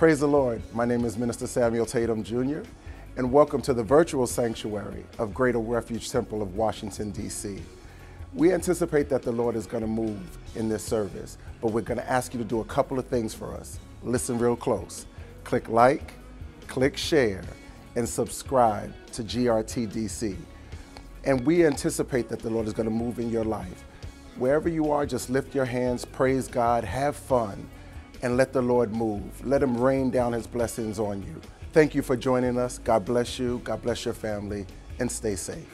Praise the Lord. My name is Minister Samuel Tatum, Jr., and welcome to the virtual sanctuary of Greater Refuge Temple of Washington, D.C. We anticipate that the Lord is going to move in this service, but we're going to ask you to do a couple of things for us. Listen real close. Click like, click share, and subscribe to GRTDC. And we anticipate that the Lord is going to move in your life. Wherever you are, just lift your hands, praise God, have fun, and let the Lord move. Let Him rain down His blessings on you. Thank you for joining us. God bless you. God bless your family, and stay safe.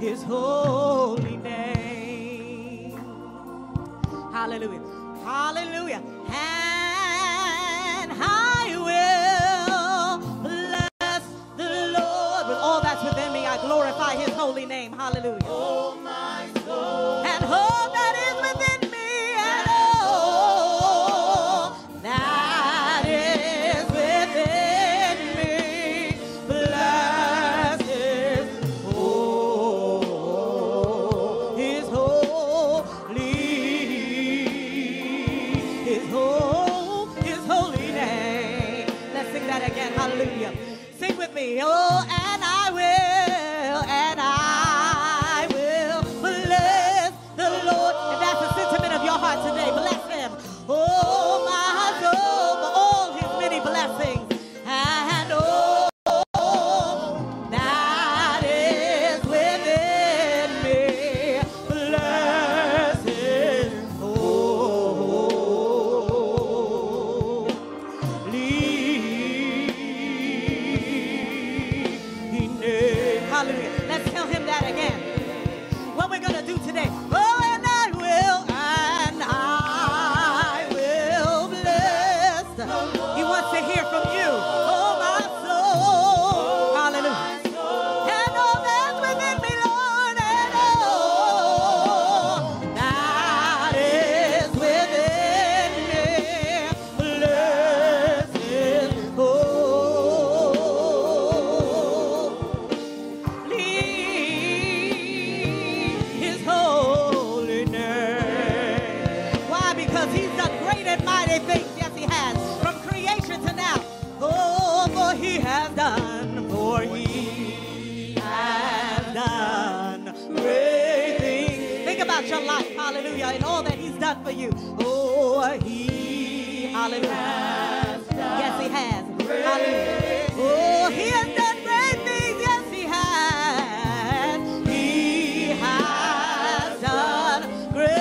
His holy name. Hallelujah. Hallelujah. And I will bless the Lord with all that's within me. I glorify His holy name. Hallelujah. Oh my soul. And all that is within me. And all that is within me. Sing with me, oh, and I will bless the Lord. And that's the sentiment of your heart today. Bless Him, oh, my soul, for all His many blessings. And all that is within me, bless Him, holy. Hallelujah. Let's tell Him that again. What we're going to do today. Oh, and I will bless. He wants to hear from you. Oh, my soul. Hallelujah. And all that's within me, Lord. And all that is within me. Bless His your life, hallelujah, and all that He's done for you. Oh, He, hallelujah, has done. Yes, He has. Hallelujah. Oh, He has done great things. Yes, He has. He has done great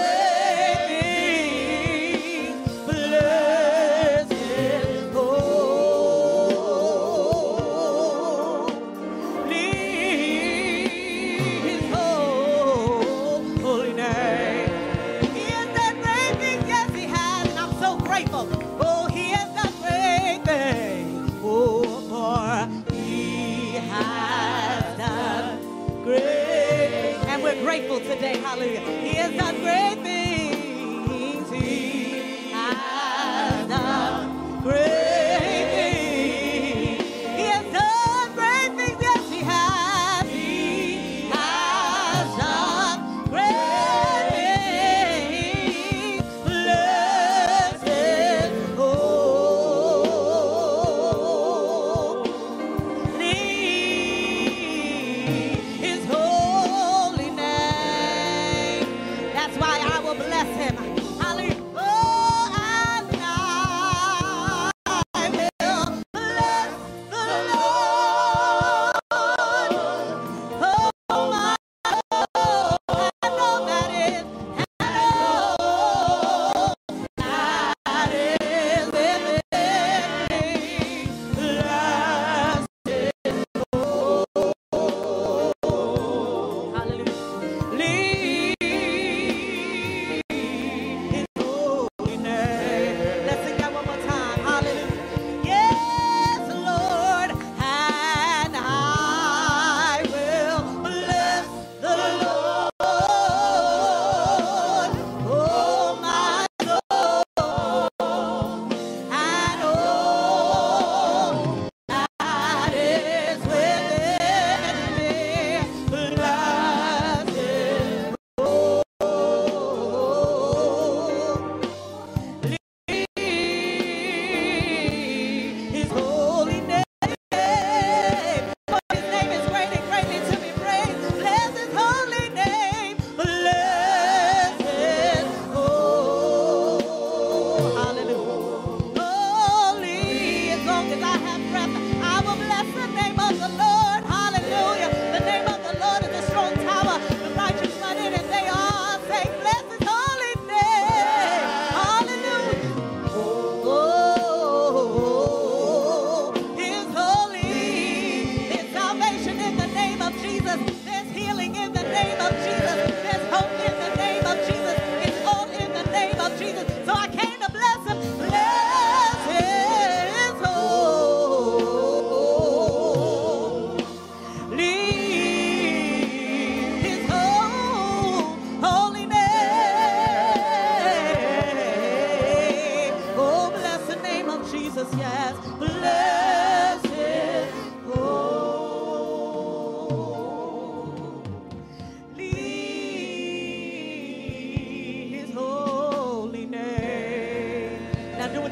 things. Bless His holy name. Oh, He has done great things. Oh, for He has done great things. And we're grateful today. Hallelujah. He has done great things. He has done great things. That's why I will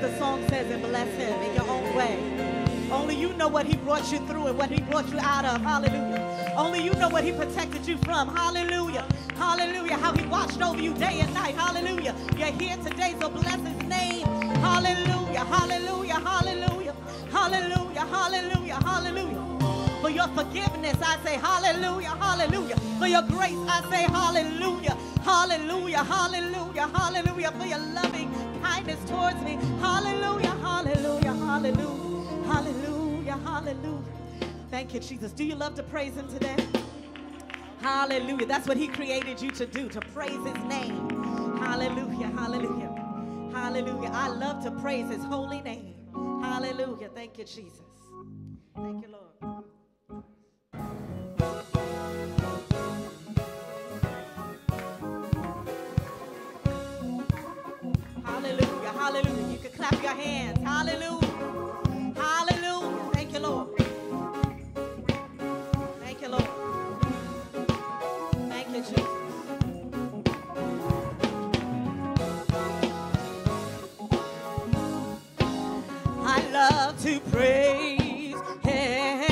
what the song says and bless him in your own way. Only you know what he brought you through and what he brought you out of. Hallelujah. Only you know what he protected you from. Hallelujah. Hallelujah. How he watched over you day and night. Hallelujah. You're here today, so bless his name. Hallelujah. Hallelujah. Hallelujah. Hallelujah. Hallelujah. Hallelujah. For your forgiveness, I say hallelujah. Hallelujah. For your grace, I say hallelujah. Hallelujah. Hallelujah. Hallelujah. For your loving kindness towards me. Hallelujah. Hallelujah. Hallelujah. Hallelujah. Hallelujah. Thank you, Jesus. Do you love to praise him today? Hallelujah. That's what he created you to do, to praise his name. Hallelujah. Hallelujah. Hallelujah. I love to praise his holy name. Hallelujah. Thank you, Jesus. Thank you, Lord. Hallelujah. Hallelujah. You can clap your hands. Hallelujah. Hallelujah. Thank you, Lord. Thank you, Lord. Thank you, Jesus. I love to praise him.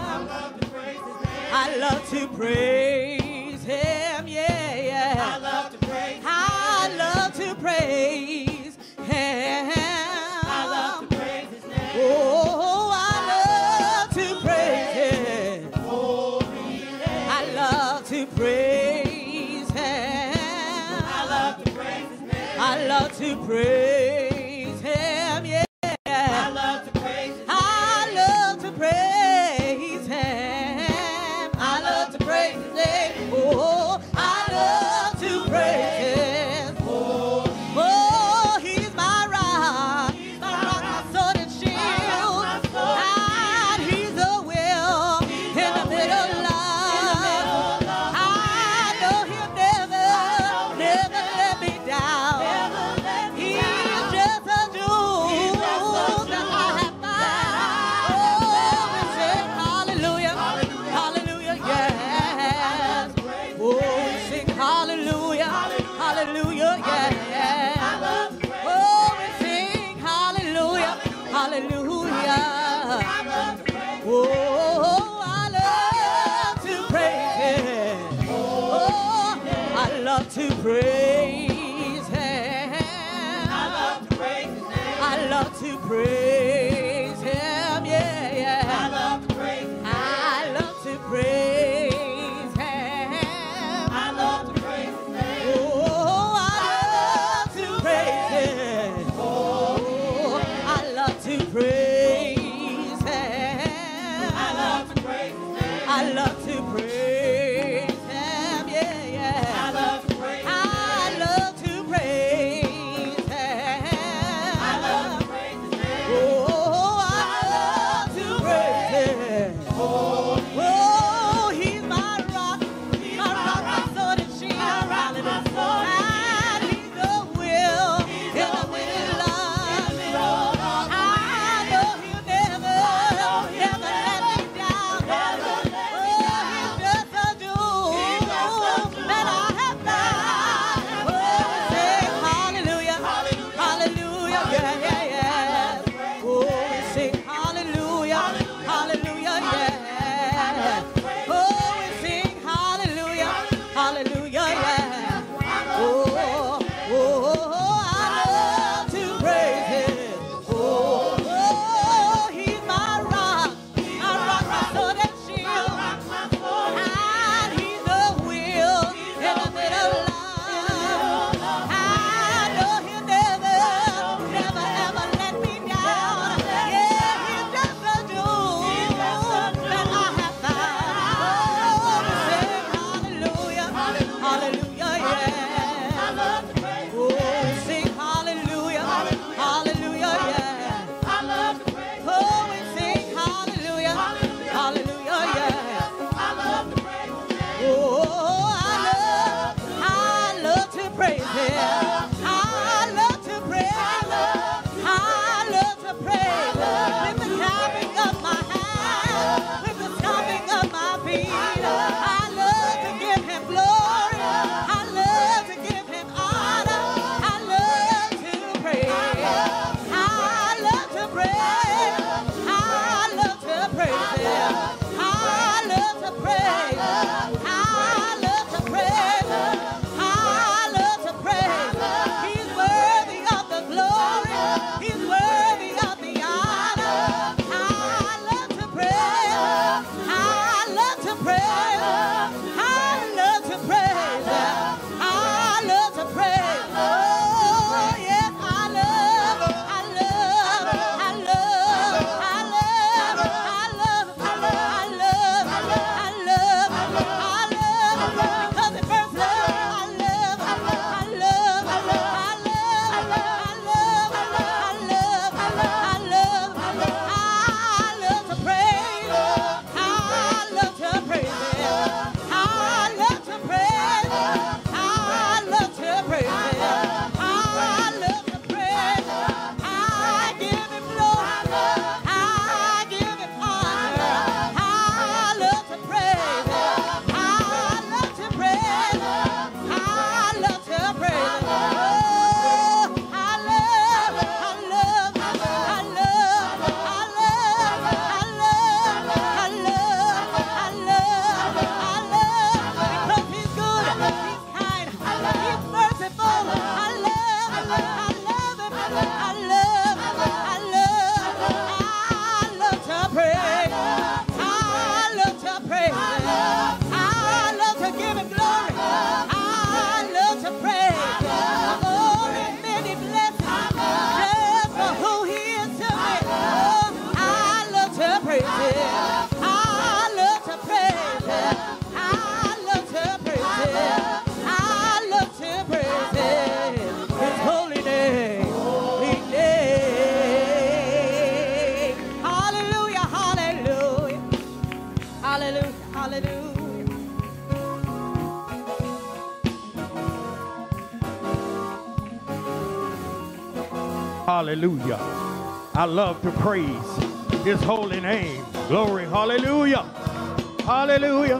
I love to praise his name. I love to praise him, yeah, yeah. I love to praise him. I love to praise him. I love to praise his name. Oh, I love to praise him. Holy name. I love to praise him. I love to praise his name. I love to praise. Never, ever. Hallelujah. I love to praise his holy name. Glory. Hallelujah. Hallelujah.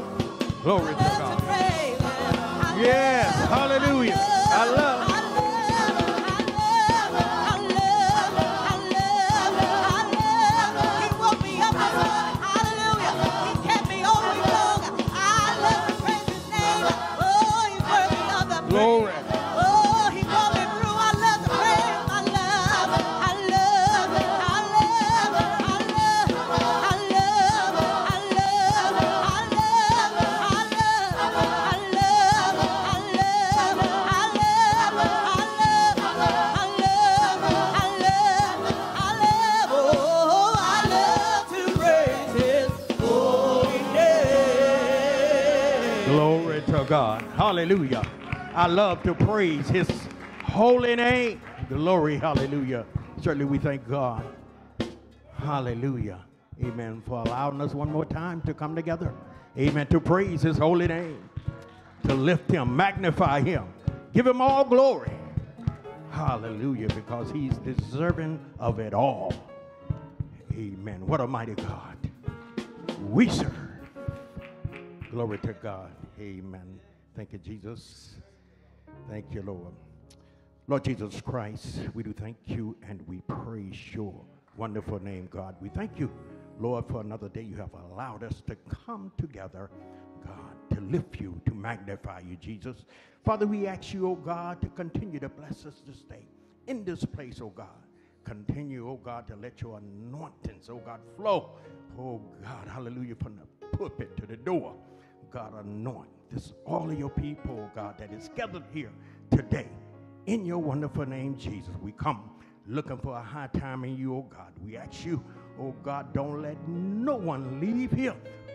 Glory to God. Yes. Hallelujah. I love. God. Hallelujah. I love to praise his holy name. Glory. Hallelujah. Certainly we thank God. Hallelujah. Amen. For allowing us one more time to come together. Amen. To praise his holy name. To lift him. Magnify him. Give him all glory. Hallelujah. Because he's deserving of it all. Amen. What a mighty God we serve. Glory to God. Amen. Thank you, Jesus. Thank you, Lord. Lord Jesus Christ, we do thank you and we praise your wonderful name, God. We thank you, Lord, for another day you have allowed us to come together, God, to lift you, to magnify you, Jesus. Father, we ask you, oh God, to continue to bless us this day in this place, oh God. Continue, oh God, to let your anointings, oh God, flow. Oh God, hallelujah, from the pulpit to the door. God, anoint this all of your people, God, that is gathered here today. In your wonderful name, Jesus, we come looking for a high time in you, oh God. We ask you, oh God, don't let no one leave here,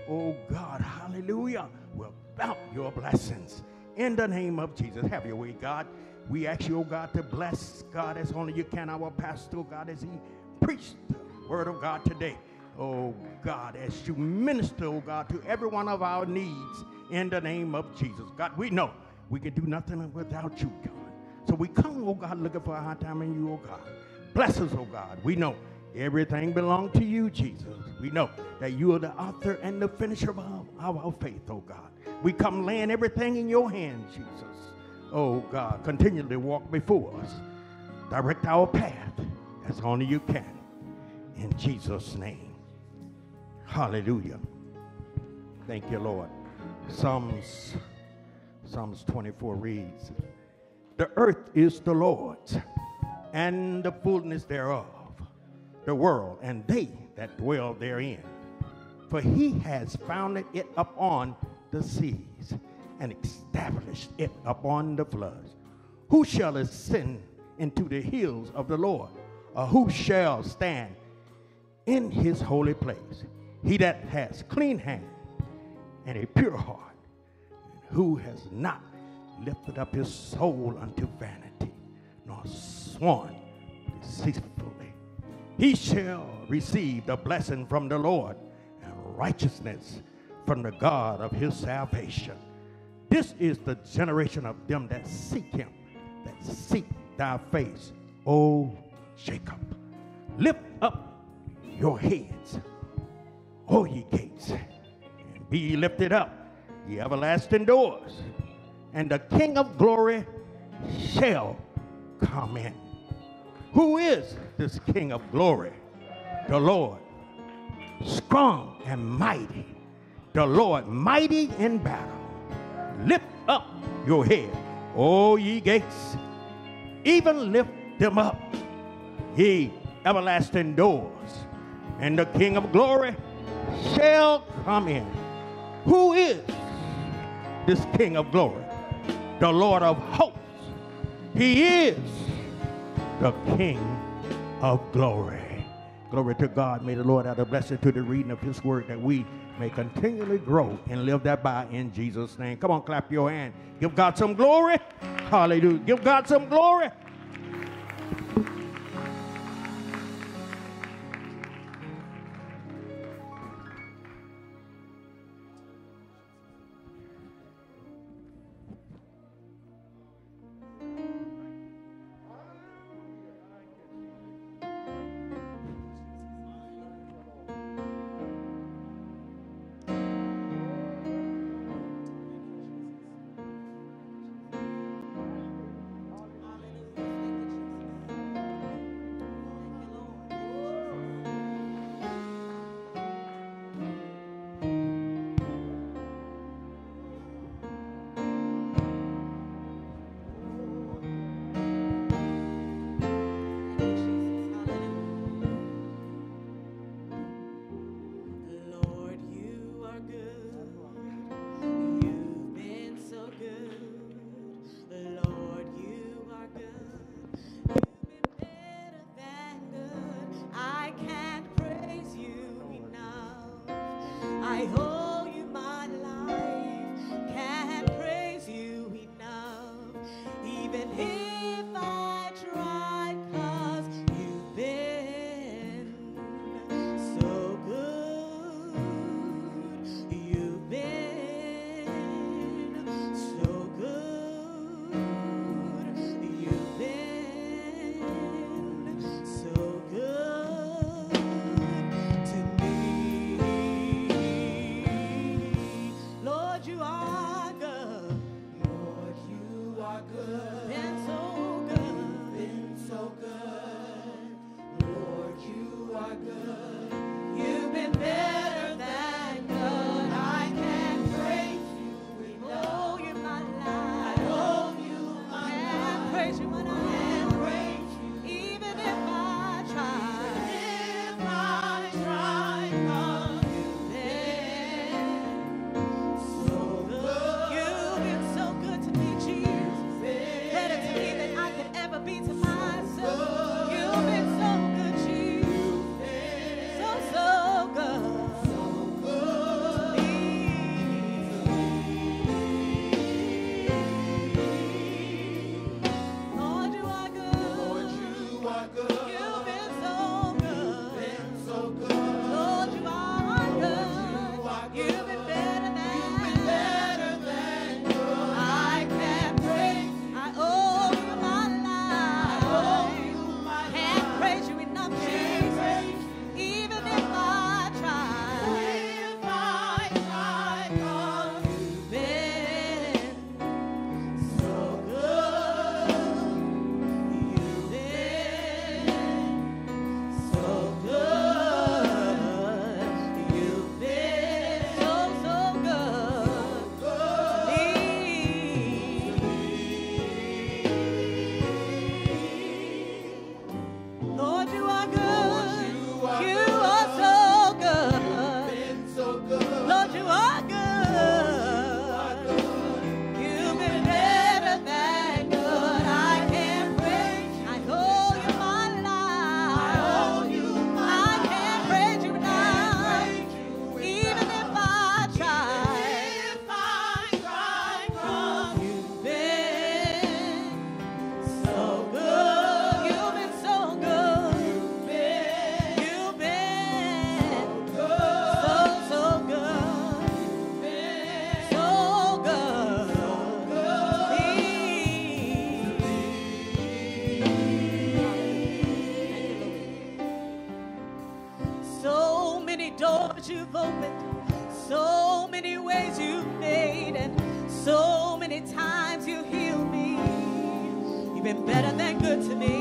oh God, hallelujah, without your blessings. In the name of Jesus, have your way, God. We ask you, oh God, to bless, God, as only you can, our pastor, God, as he preached the word of God today. Oh, God, as you minister, oh, God, to every one of our needs in the name of Jesus. God, we know we can do nothing without you, God. So we come, oh, God, looking for a high time in you, oh, God. Bless us, oh, God. We know everything belongs to you, Jesus. We know that you are the author and the finisher of our faith, oh, God. We come laying everything in your hands, Jesus. Oh, God, continually walk before us. Direct our path as only you can. In Jesus' name. Hallelujah. Thank you, Lord. Psalms 24 reads, the earth is the Lord's and the fullness thereof, the world and they that dwell therein. For he has founded it upon the seas and established it upon the floods. Who shall ascend into the hills of the Lord? Or who shall stand in his holy place? He that has clean hands and a pure heart, who has not lifted up his soul unto vanity, nor sworn deceitfully, he shall receive the blessing from the Lord and righteousness from the God of his salvation. This is the generation of them that seek him, that seek thy face, O Jacob. Lift up your heads, O ye gates, and be ye lifted up, ye everlasting doors, and the King of glory shall come in. Who is this King of glory? The Lord, strong and mighty, the Lord mighty in battle. Lift up your head, O ye gates, even lift them up, ye everlasting doors, and the King of glory shall come in. Who is this King of glory? The Lord of hosts. He is the King of glory. Glory to God. May the Lord add a blessing to the reading of his word, that we may continually grow and live thereby in Jesus' name. Come on, clap your hand. Give God some glory. Hallelujah. Give God some glory. Good to me.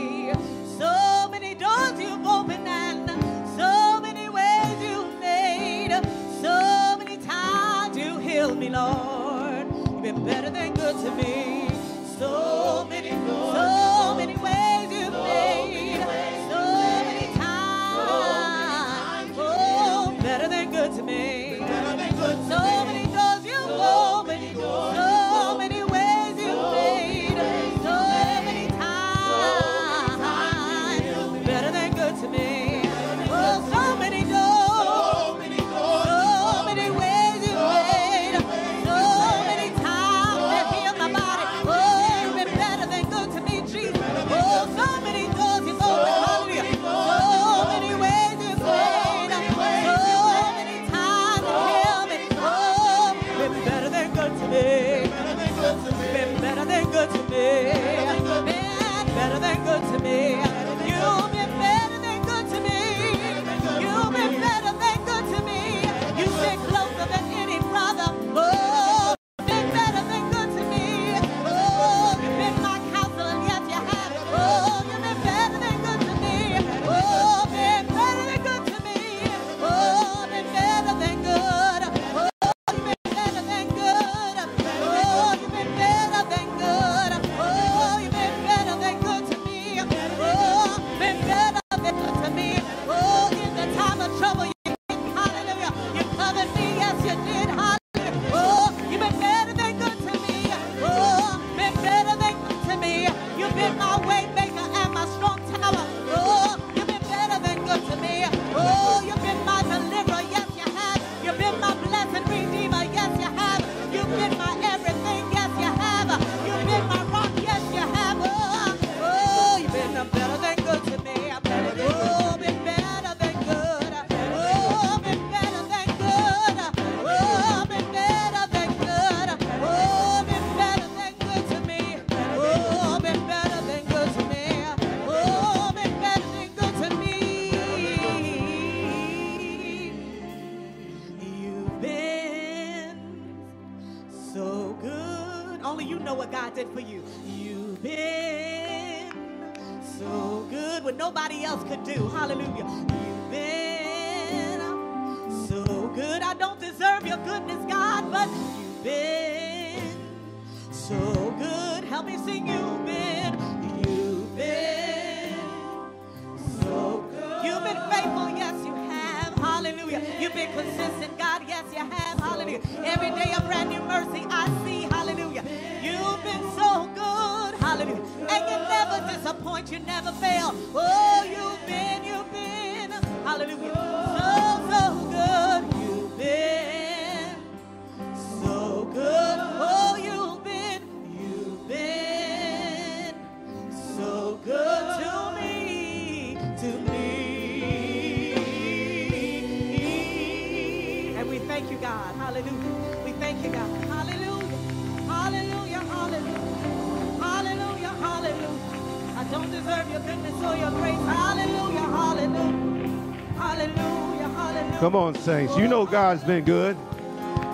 Hallelujah, hallelujah. Come on, saints. You know God's been good.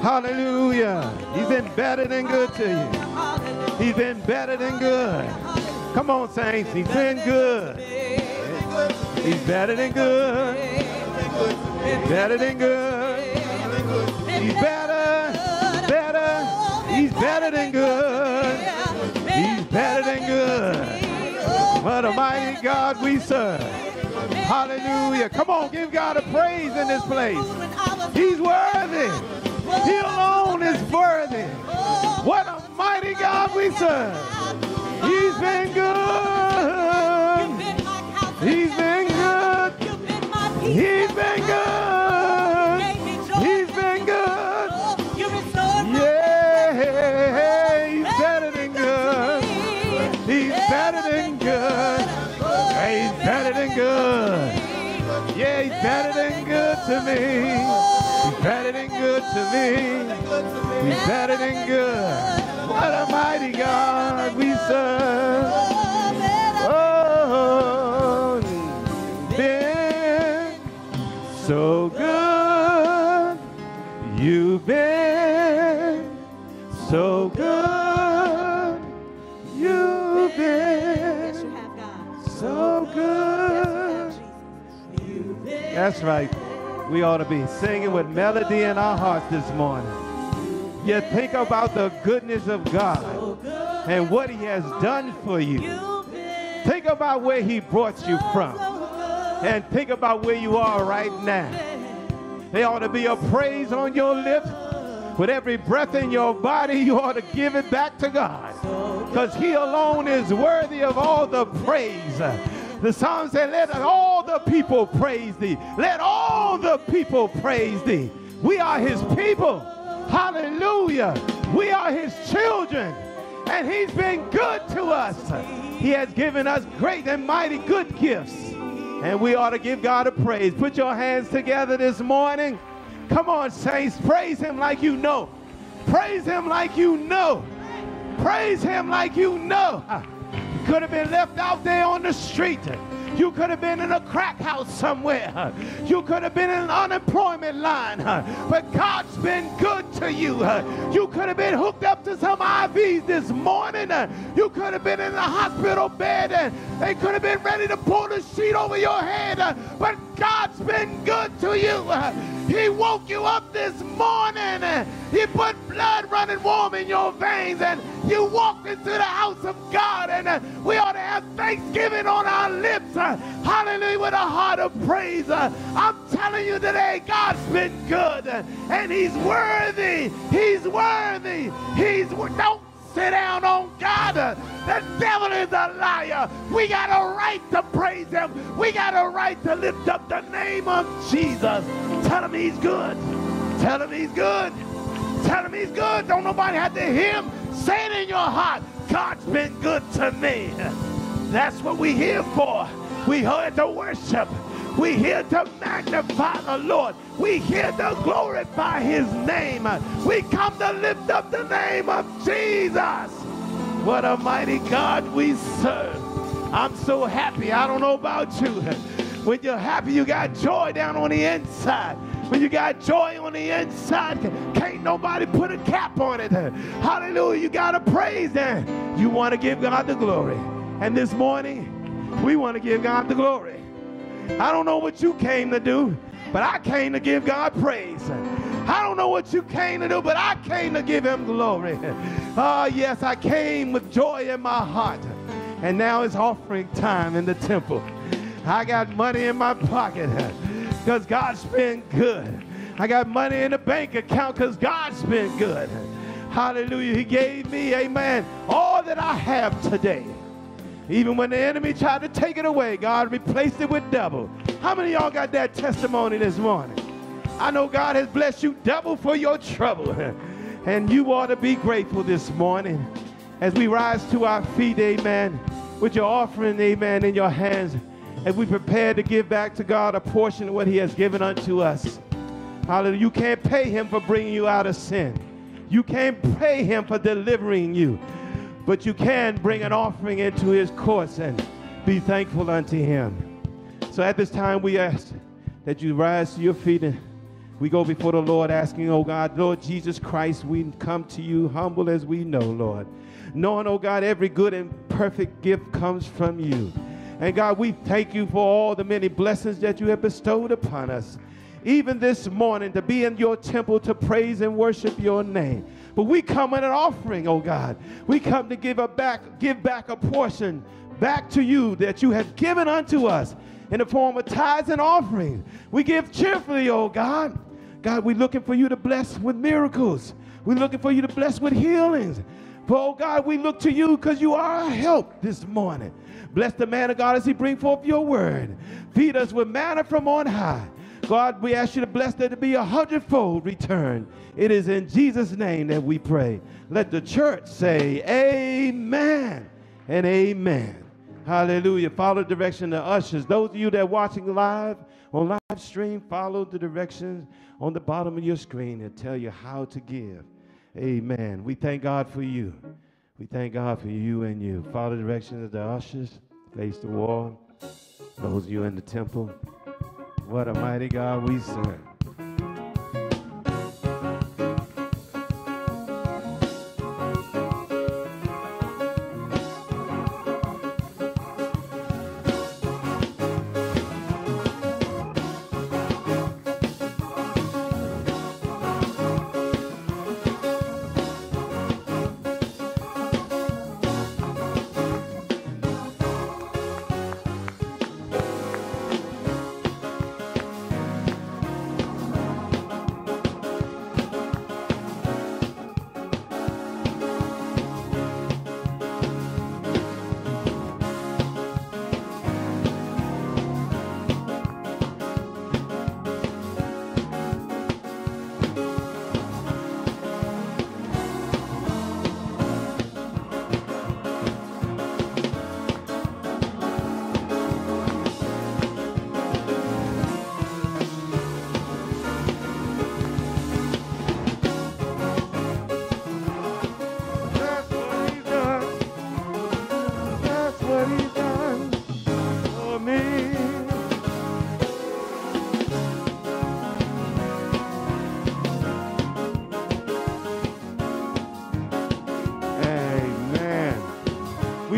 Hallelujah. He's been better than good to you. He's been better than good. Come on, saints. He's been good. He's better than good. He's better than good. He's better, better. He's better than good. He's better than good. What a mighty God we serve. Hallelujah. Come on, give God a praise in this place. He's worthy. He alone is worthy. What a mighty God we serve. He's been good. He's been good. He's been good. He's been good. Yeah, he's better than good. He's better than good. He's better than good. Yeah, he's better than good to me. Better than good to me. He's better than good. What a mighty God we serve. Oh, been so good. You've been so good. You've been so good. That's right. We ought to be singing with melody in our hearts this morning. You think about the goodness of God and what he has done for you. Think about where he brought you from and think about where you are right now. There ought to be a praise on your lips. With every breath in your body, you ought to give it back to God because he alone is worthy of all the praise. The psalm said, let all the people praise thee. Let all the people praise thee. We are his people. Hallelujah. We are his children. And he's been good to us. He has given us great and mighty good gifts. And we ought to give God a praise. Put your hands together this morning. Come on, saints. Praise him like you know. Praise him like you know. Praise him like you know. Could have been left out there on the street. You could have been in a crack house somewhere. You could have been in an unemployment line. But God's been good to you. You could have been hooked up to some IVs this morning. You could have been in a hospital bed. They could have been ready to pull the sheet over your head. But God's been good to you. He woke you up this morning. He put blood running warm in your veins. And you walked into the house of God. And we ought to have thanksgiving on our lips. Hallelujah, with a heart of praise. I'm telling you today, God's been good. And he's worthy. He's worthy. Don't sit down on God. The devil is a liar. We got a right to praise him. We got a right to lift up the name of Jesus. Tell him he's good. Tell him he's good. Tell him he's good. Don't nobody have to hear him. Say it in your heart. God's been good to me. That's what we're here for. We're here to worship. We're here to magnify the Lord. We're here to glorify his name. We come to lift up the name of Jesus. What a mighty God we serve. I'm so happy. I don't know about you. When you're happy, you got joy down on the inside. When you got joy on the inside, can't nobody put a cap on it. Hallelujah. You got to praise him. You want to give God the glory. And this morning, we want to give God the glory. I don't know what you came to do, but I came to give God praise. I don't know what you came to do, but I came to give him glory. Oh, yes, I came with joy in my heart. And now it's offering time in the temple. I got money in my pocket because God's been good. I got money in the bank account because God's been good. Hallelujah. He gave me, amen, all that I have today. Even when the enemy tried to take it away, God replaced it with double. How many of y'all got that testimony this morning? I know God has blessed you double for your trouble. And you ought to be grateful this morning. As we rise to our feet, amen, with your offering, amen, in your hands, as we prepare to give back to God a portion of what he has given unto us. Hallelujah. You can't pay him for bringing you out of sin. You can't pay him for delivering you. But you can bring an offering into his courts and be thankful unto him. So at this time we ask that you rise to your feet, and we go before the Lord asking, oh God, Lord Jesus Christ, we come to you humble as we know, Lord, knowing, oh God, every good and perfect gift comes from you. And God, we thank you for all the many blessings that you have bestowed upon us. Even this morning, to be in your temple to praise and worship your name. But we come with an offering, oh God. We come to give back a portion back to you that you have given unto us in the form of tithes and offerings. We give cheerfully, oh God. God, we're looking for you to bless with miracles. We're looking for you to bless with healings. For, oh God, we look to you because you are our help this morning. Bless the man of God as he brings forth your word. Feed us with manna from on high. God, we ask you to bless there to be 100-fold return. It is in Jesus' name that we pray. Let the church say amen and amen. Hallelujah. Follow the direction of the ushers. Those of you that are watching live on live stream, follow the directions on the bottom of your screen and tell you how to give. Amen. We thank God for you. We thank God for you and you. Follow the direction of the ushers. Face the wall. Those of you in the temple. What a mighty God we serve.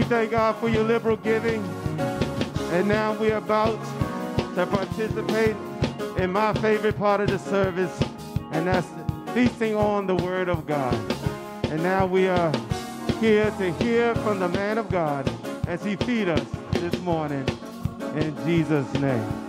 Thank God for your liberal giving. And now we are about to participate in my favorite part of the service, and that's feasting on the Word of God. And now we are here to hear from the man of God as he feeds us this morning in Jesus' name.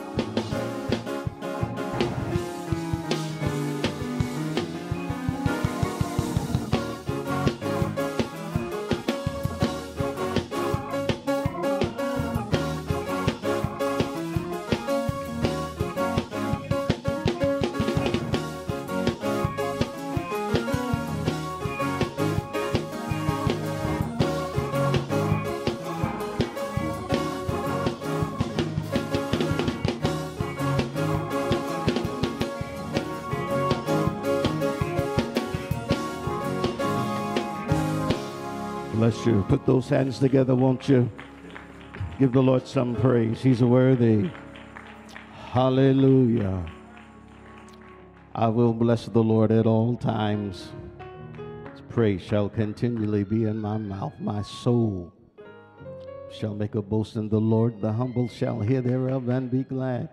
You. Put those hands together, won't you? Give the Lord some praise. He's worthy. Hallelujah. I will bless the Lord at all times. His praise shall continually be in my mouth. My soul shall make a boast in the Lord. The humble shall hear thereof and be glad.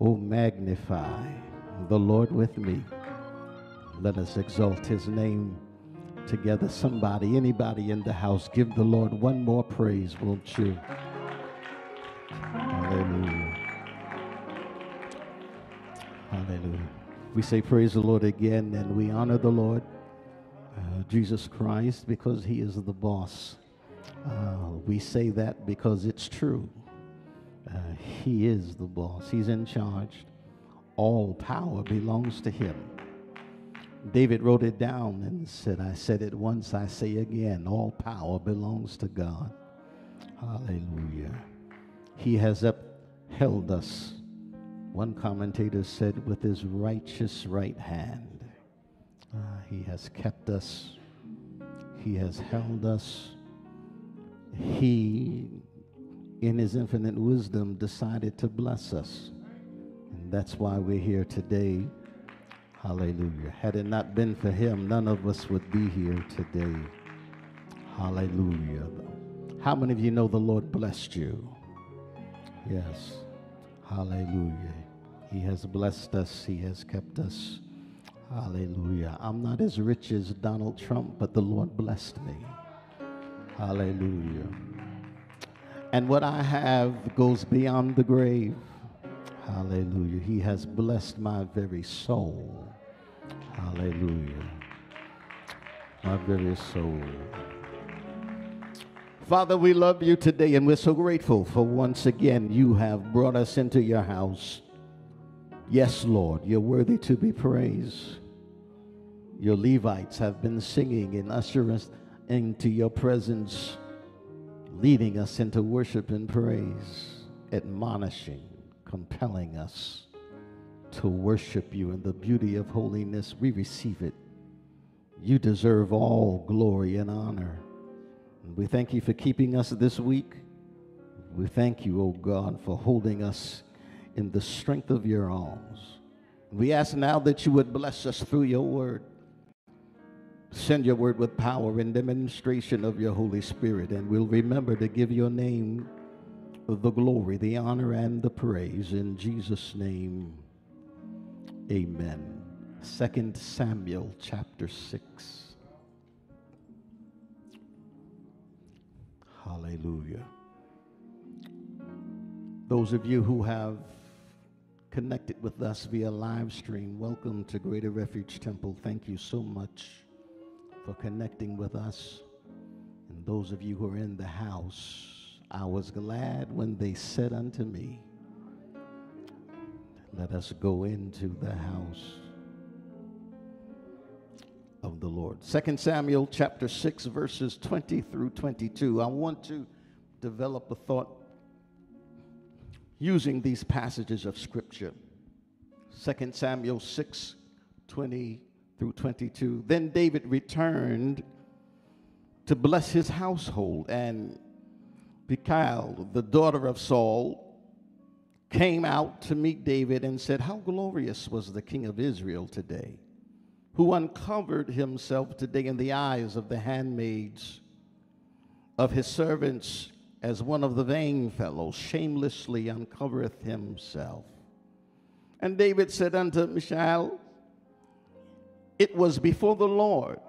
Oh, magnify the Lord with me. Let us exalt his name together. Somebody, anybody in the house, give the Lord one more praise, won't you? Hallelujah. Hallelujah. We say praise the Lord again, and we honor the Lord Jesus Christ because he is the boss. We say that because it's true. He is the boss. He's in charge. All power belongs to him. David wrote it down and said, I said it once, I say again, all power belongs to God. Hallelujah. He has upheld us. One commentator said, with his righteous right hand. He has kept us. He has held us. He, in his infinite wisdom, decided to bless us. that's why we're here today. Hallelujah. Had it not been for him, none of us would be here today. Hallelujah. How many of you know the Lord blessed you? Yes. Hallelujah. He has blessed us. He has kept us. Hallelujah. I'm not as rich as Donald Trump, but the Lord blessed me. Hallelujah. And what I have goes beyond the grave. Hallelujah. He has blessed my very soul. Hallelujah. My very soul. Father, we love you today, and we're so grateful for once again you have brought us into your house. Yes, Lord, you're worthy to be praised. Your Levites have been singing and ushering us into your presence, leading us into worship and praise, admonishing, compelling us to worship you in the beauty of holiness. We receive it. You deserve all glory and honor. We thank you for keeping us this week. We thank you, O God, for holding us in the strength of your arms. We ask now that you would bless us through your word. Send your word with power and demonstration of your Holy Spirit, and we'll remember to give your name the glory, the honor, and the praise. In Jesus' name, amen. 2 Samuel chapter 6. Hallelujah. Those of you who have connected with us via live stream, welcome to Greater Refuge Temple. Thank you so much for connecting with us. And those of you who are in the house, I was glad when they said unto me, let us go into the house of the Lord. 2 Samuel chapter 6 verses 20 through 22. I want to develop a thought using these passages of scripture. 2 Samuel 6, 20 through 22. Then David returned to bless his household, and Michal, the daughter of Saul, came out to meet David and said, how glorious was the king of Israel today, who uncovered himself today in the eyes of the handmaids of his servants, as one of the vain fellows shamelessly uncovereth himself. And David said unto Michal, it was before the Lord,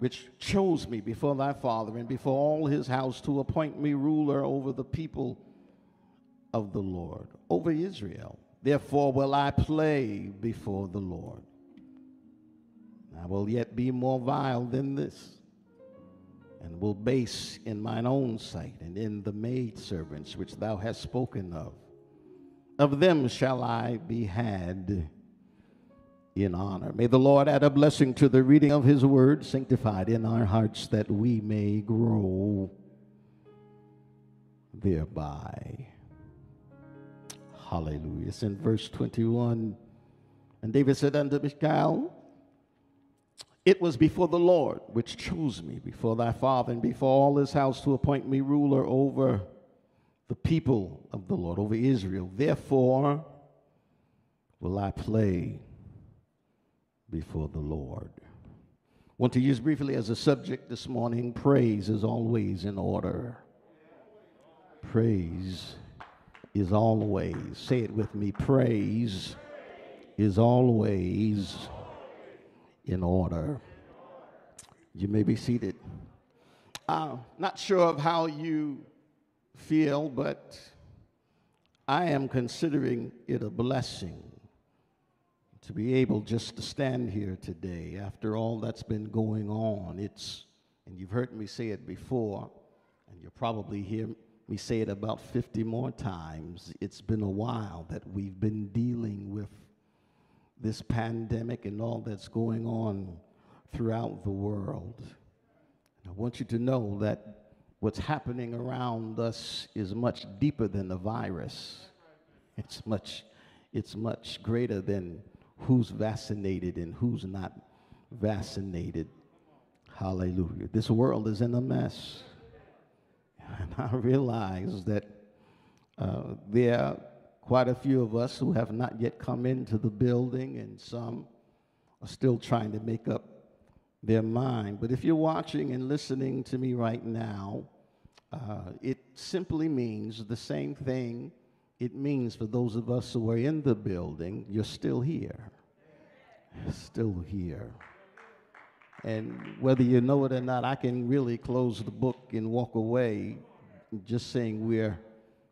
which chose me before thy father and before all his house, to appoint me ruler over the people of the Lord, over Israel. Therefore will I play before the Lord. I will yet be more vile than this, and will base in mine own sight, and in the maidservants which thou hast spoken of. Of them shall I be had in honor. May the Lord add a blessing to the reading of his word, sanctified in our hearts, that we may grow thereby. Hallelujah. It's in verse 21. And David said unto Michal, it was before the Lord, which chose me before thy father and before all his house, to appoint me ruler over the people of the Lord, over Israel. Therefore will I play before the Lord. Want to use briefly as a subject this morning, praise is always in order. Praise is always. Say it with me. Praise is always in order. You may be seated. I'm not sure of how you feel, but I am considering it a blessing to be able just to stand here today. After all that's been going on, and you've heard me say it before, and you'll probably hear me say it about 50 more times, it's been a while that we've been dealing with this pandemic and all that's going on throughout the world. And I want you to know that what's happening around us is much deeper than the virus. It's much greater than who's vaccinated and who's not vaccinated. Hallelujah. This world is in a mess. And I realize that there are quite a few of us who have not yet come into the building, and some are still trying to make up their mind. But if you're watching and listening to me right now, it simply means the same thing it means for those of us who are in the building. You're still here. You're still here. And whether you know it or not, I can really close the book and walk away just saying we're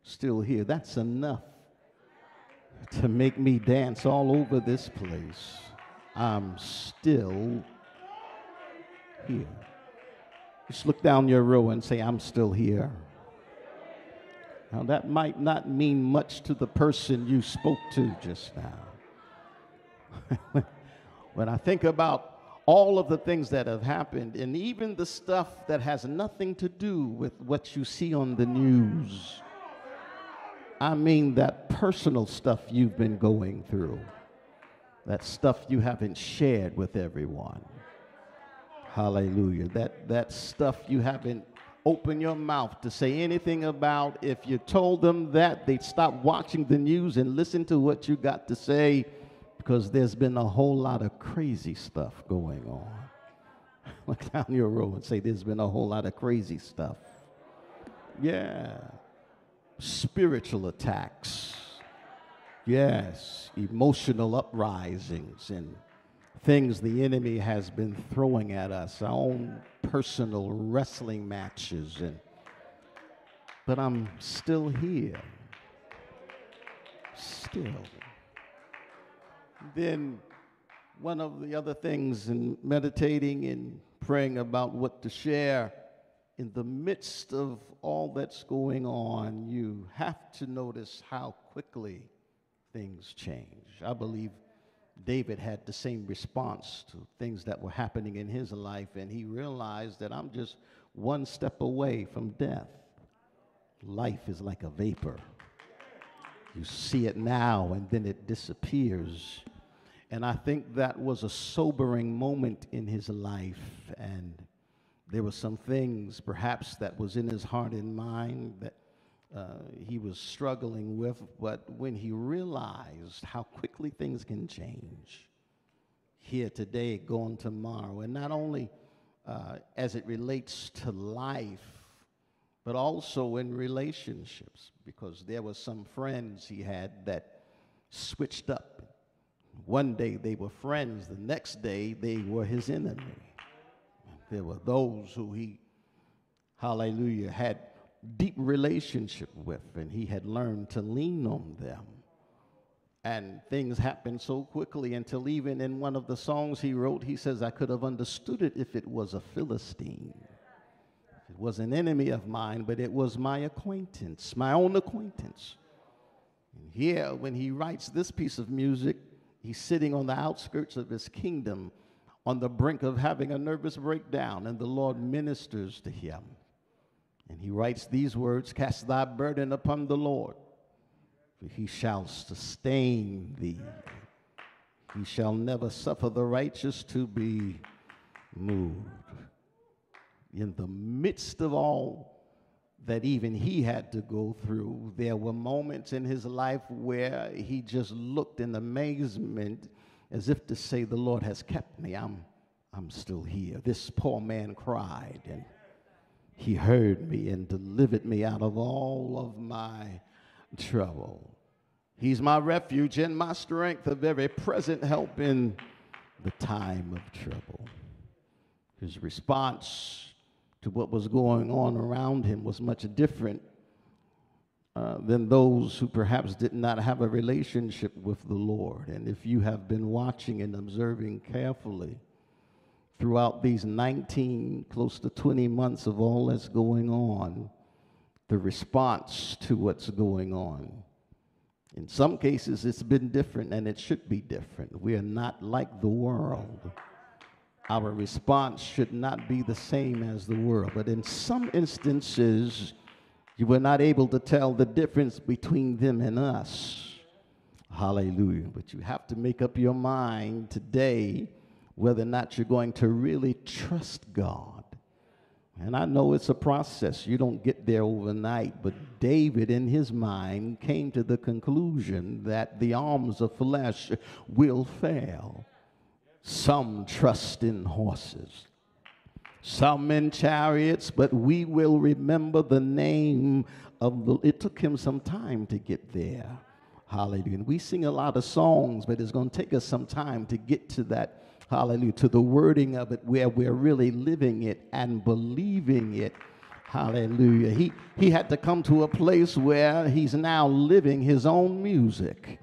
still here. That's enough to make me dance all over this place. I'm still here. Just look down your row and say, I'm still here. Now, that might not mean much to the person you spoke to just now. When I think about all of the things that have happened, and even the stuff that has nothing to do with what you see on the news. I mean that personal stuff you've been going through, that stuff you haven't shared with everyone. Hallelujah. That stuff you haven't opened your mouth to say anything about. If you told them that, they'd stop watching the news and listen to what you got to say, because there's been a whole lot of crazy stuff going on. Look down your row and say, there's been a whole lot of crazy stuff. Yeah. Spiritual attacks. Yes. Emotional uprisings and things the enemy has been throwing at us. Our own personal wrestling matches. But I'm still here. Still. Then one of the other things in meditating and praying about what to share, in the midst of all that's going on, you have to notice how quickly things change. I believe David had the same response to things that were happening in his life, and he realized that I'm just one step away from death. Life is like a vapor. You see it now, and then it disappears. And I think that was a sobering moment in his life. And there were some things, perhaps, that was in his heart and mind that he was struggling with. But when he realized how quickly things can change, here today, gone tomorrow, and not only as it relates to life, but also in relationships, because there were some friends he had that switched up. One day they were friends, the next day they were his enemy. There were those who he, hallelujah, had deep relationship with, and he had learned to lean on them. And things happened so quickly, until even in one of the songs he wrote, he says, I could have understood it if it was a Philistine. It was an enemy of mine, but it was my acquaintance, my own acquaintance. And here, when he writes this piece of music, he's sitting on the outskirts of his kingdom, on the brink of having a nervous breakdown, and the Lord ministers to him. And he writes these words, cast thy burden upon the Lord, for he shall sustain thee. He shall never suffer the righteous to be moved. In the midst of all that even he had to go through, there were moments in his life where he just looked in amazement, as if to say, the Lord has kept me. I'm still here. This poor man cried, and he heard me and delivered me out of all of my trouble. He's my refuge and my strength, a very present help in the time of trouble. His response to what was going on around him was much different than those who perhaps did not have a relationship with the Lord. And if you have been watching and observing carefully throughout these 19, close to 20 months of all that's going on, the response to what's going on, in some cases it's been different, and it should be different. We are not like the world. Our response should not be the same as the world. But in some instances, you were not able to tell the difference between them and us. Hallelujah. But you have to make up your mind today whether or not you're going to really trust God And I know it's a process. You don't get there overnight. But David, in his mind, came to the conclusion that the arms of flesh will fail. Some trust in horses, some in chariots, but we will remember the name of the... It took him some time to get there. Hallelujah. And we sing a lot of songs, but it's going to take us some time to get to that. Hallelujah. To the wording of it where we're really living it and believing it. Hallelujah. He had to come to a place where he's now living his own music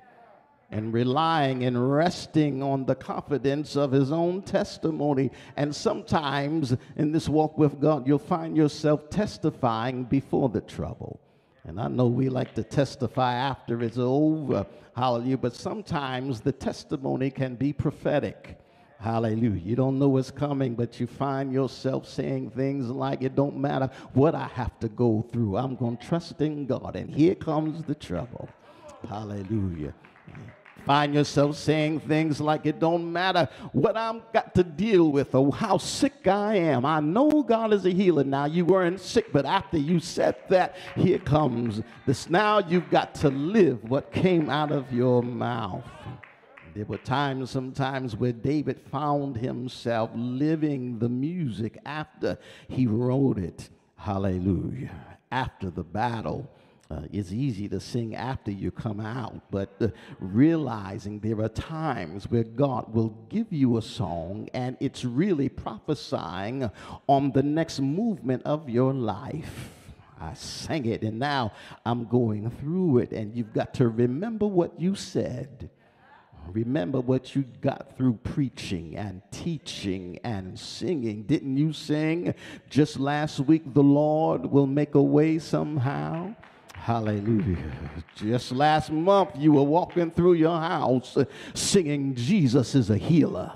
and relying and resting on the confidence of his own testimony. And sometimes in this walk with God, you'll find yourself testifying before the trouble. And I know we like to testify after it's over. Hallelujah. But sometimes the testimony can be prophetic. Hallelujah. You don't know what's coming, but you find yourself saying things like, it don't matter what I have to go through. I'm going to trust in God, and here comes the trouble. Hallelujah. Find yourself saying things like, it don't matter what I've got to deal with or how sick I am. I know God is a healer. Now, you weren't sick, but after you said that, here comes this. Now you've got to live what came out of your mouth. There were times sometimes where David found himself living the music after he wrote it. Hallelujah. After the battle. It's easy to sing after you come out, but realizing there are times where God will give you a song and it's really prophesying on the next movement of your life. I sang it and now I'm going through it, and you've got to remember what you said. Remember what you got through preaching and teaching and singing. Didn't you sing just last week, the Lord will make a way somehow? Hallelujah. Just last month, you were walking through your house singing, Jesus is a healer.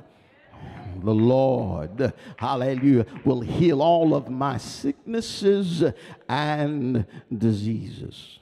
The Lord, hallelujah, will heal all of my sicknesses and diseases.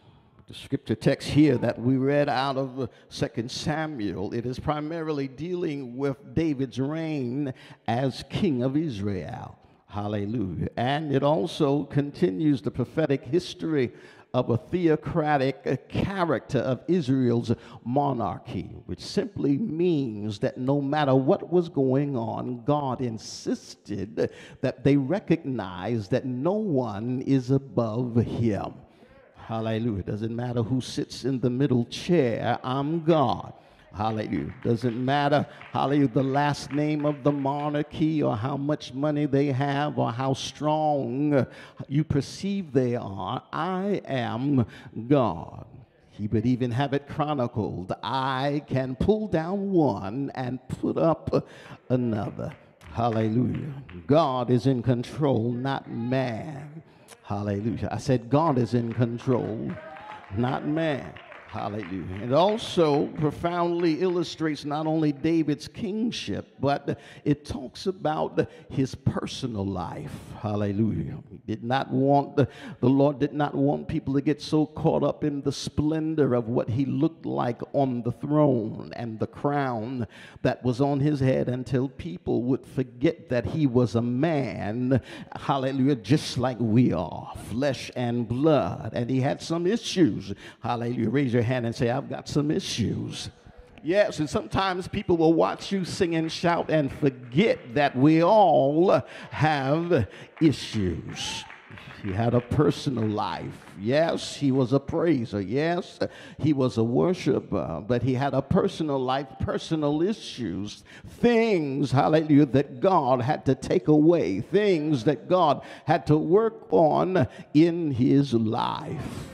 The scripture text here that we read out of 2 Samuel, it is primarily dealing with David's reign as king of Israel. Hallelujah. And it also continues the prophetic history of a theocratic character of Israel's monarchy, which simply means that no matter what was going on, God insisted that they recognize that no one is above him. Hallelujah. Doesn't matter who sits in the middle chair, I'm God. Hallelujah. Doesn't matter, hallelujah, the last name of the monarchy or how much money they have or how strong you perceive they are. I am God. He would even have it chronicled. I can pull down one and put up another. Hallelujah. God is in control, not man. Hallelujah. I said God is in control, not man. Hallelujah. It also profoundly illustrates not only David's kingship, but it talks about his personal life. Hallelujah. He did not want, the Lord did not want people to get so caught up in the splendor of what he looked like on the throne and the crown that was on his head until people would forget that he was a man. Hallelujah. Just like we are, flesh and blood. And he had some issues. Hallelujah. Raise your hand and say, I've got some issues. Yes, and sometimes people will watch you sing and shout and forget that we all have issues. He had a personal life. Yes, he was a praiser. Yes, he was a worshiper, but he had a personal life, personal issues, things, hallelujah, that God had to take away, things that God had to work on in his life.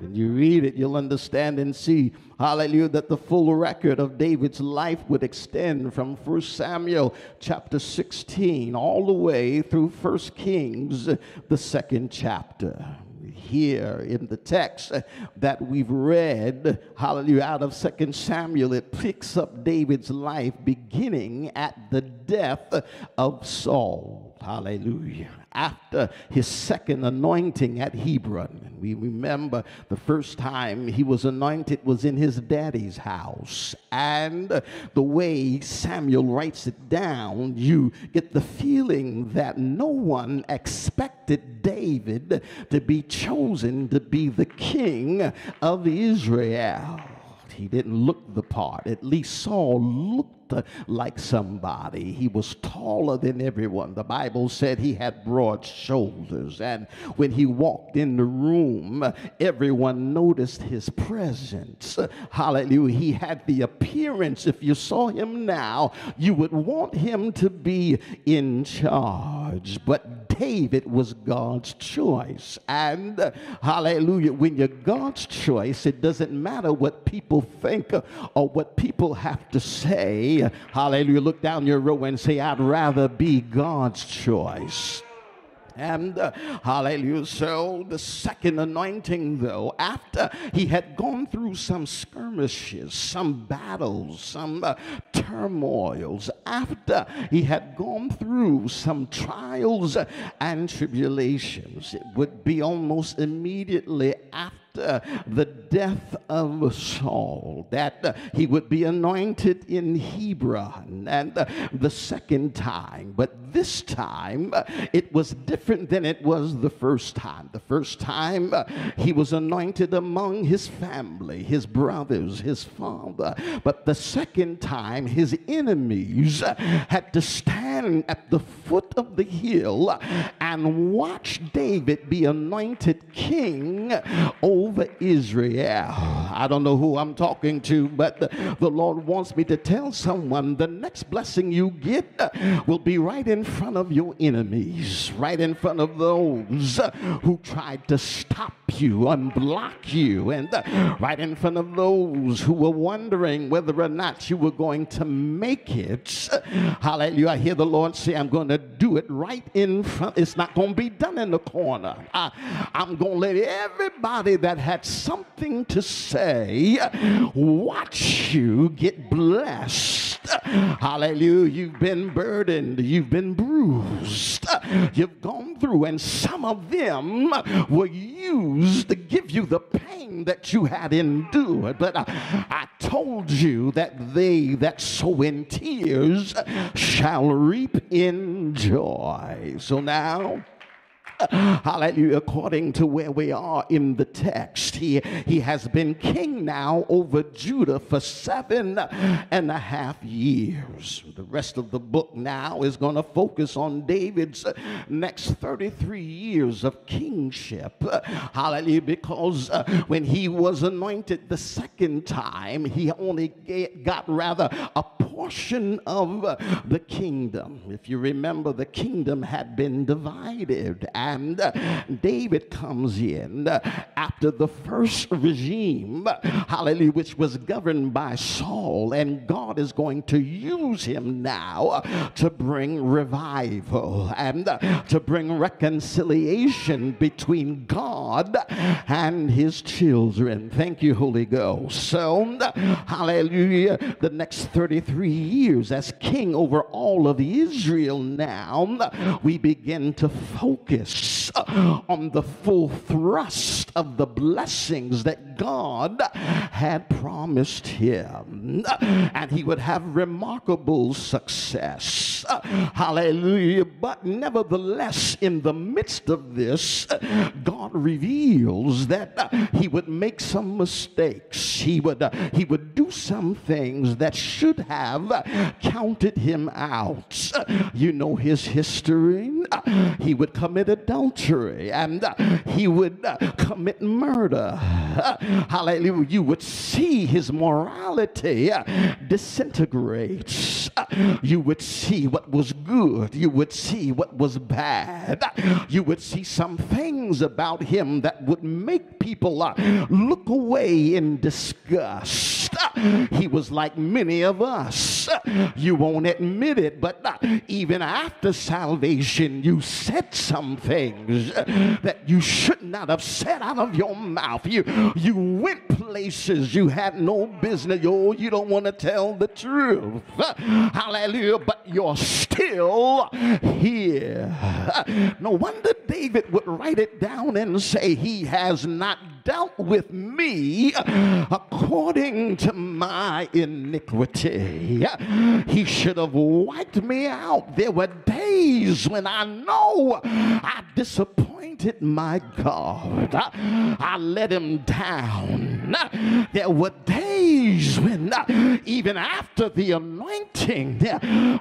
When you read it, you'll understand and see, hallelujah, that the full record of David's life would extend from 1 Samuel chapter 16 all the way through 1 Kings, the second chapter. Here in the text that we've read, hallelujah, out of 2 Samuel, it picks up David's life beginning at the death of Saul. Hallelujah. After his second anointing at Hebron, we remember the first time he was anointed was in his daddy's house. And the way Samuel writes it down, you get the feeling that no one expected David to be chosen to be the king of Israel. He didn't look the part. At least Saul looked like somebody. He was taller than everyone. The Bible said he had broad shoulders. And when he walked in the room, everyone noticed his presence. Hallelujah. He had the appearance. If you saw him now, you would want him to be in charge. But David was God's choice. And hallelujah, when you're God's choice, it doesn't matter what people think or what people have to say. Hallelujah, look down your row and say, I'd rather be God's choice. And hallelujah, so the second anointing, though, after he had gone through some skirmishes, some battles, some turmoils, after he had gone through some trials and tribulations, it would be almost immediately after the death of Saul that he would be anointed in Hebron, and the second time. But this time it was different than it was the first time. The first time he was anointed among his family, his brothers, his father. But the second time his enemies had to stand at the foot of the hill and watch David be anointed king over Israel. I don't know who I'm talking to, but the Lord wants me to tell someone the next blessing you get will be right in front of your enemies, right in front of those who tried to stop you, unblock you, and right in front of those who were wondering whether or not you were going to make it. Hallelujah. I hear the Lord say, I'm going to do it right in front. It's not going to be done in the corner. I'm going to let everybody that had something to say watch you get blessed. Hallelujah. You've been burdened. You've been bruised. You've gone through, and some of them were used to give you the pain that you had endured. But I told you that they that sow in tears shall reap in joy. So now, hallelujah, according to where we are in the text, he has been king now over Judah for 7.5 years. The rest of the book now is going to focus on David's next 33 years of kingship. Hallelujah, because when he was anointed the second time, he only got a portion of the kingdom. If you remember, the kingdom had been divided. And David comes in after the first regime, hallelujah, which was governed by Saul, and God is going to use him now to bring revival and to bring reconciliation between God and his children. Thank you, Holy Ghost. So, hallelujah, the next 33 years as king over all of Israel now, we begin to focus on the full thrust of the blessings that God had promised him. And he would have remarkable success. Hallelujah. But nevertheless, in the midst of this, God reveals that he would make some mistakes. He would do some things that should have counted him out. You know his history. He would commit adultery. And he would commit murder. Hallelujah. You would see his morality disintegrate. You would see what was good. You would see what was bad. You would see some things about him that would make people look away in disgust. He was like many of us. You won't admit it, but even after salvation, you said some things that you should not have said out of your mouth. You went places you had no business. Oh, you don't want to tell the truth. Hallelujah. But you're still here. No wonder David would write it down and say, he has not dealt with me according to my iniquity. He should have wiped me out. There were days when I know I disappointed my God. I let him down. There were days when even after the anointing,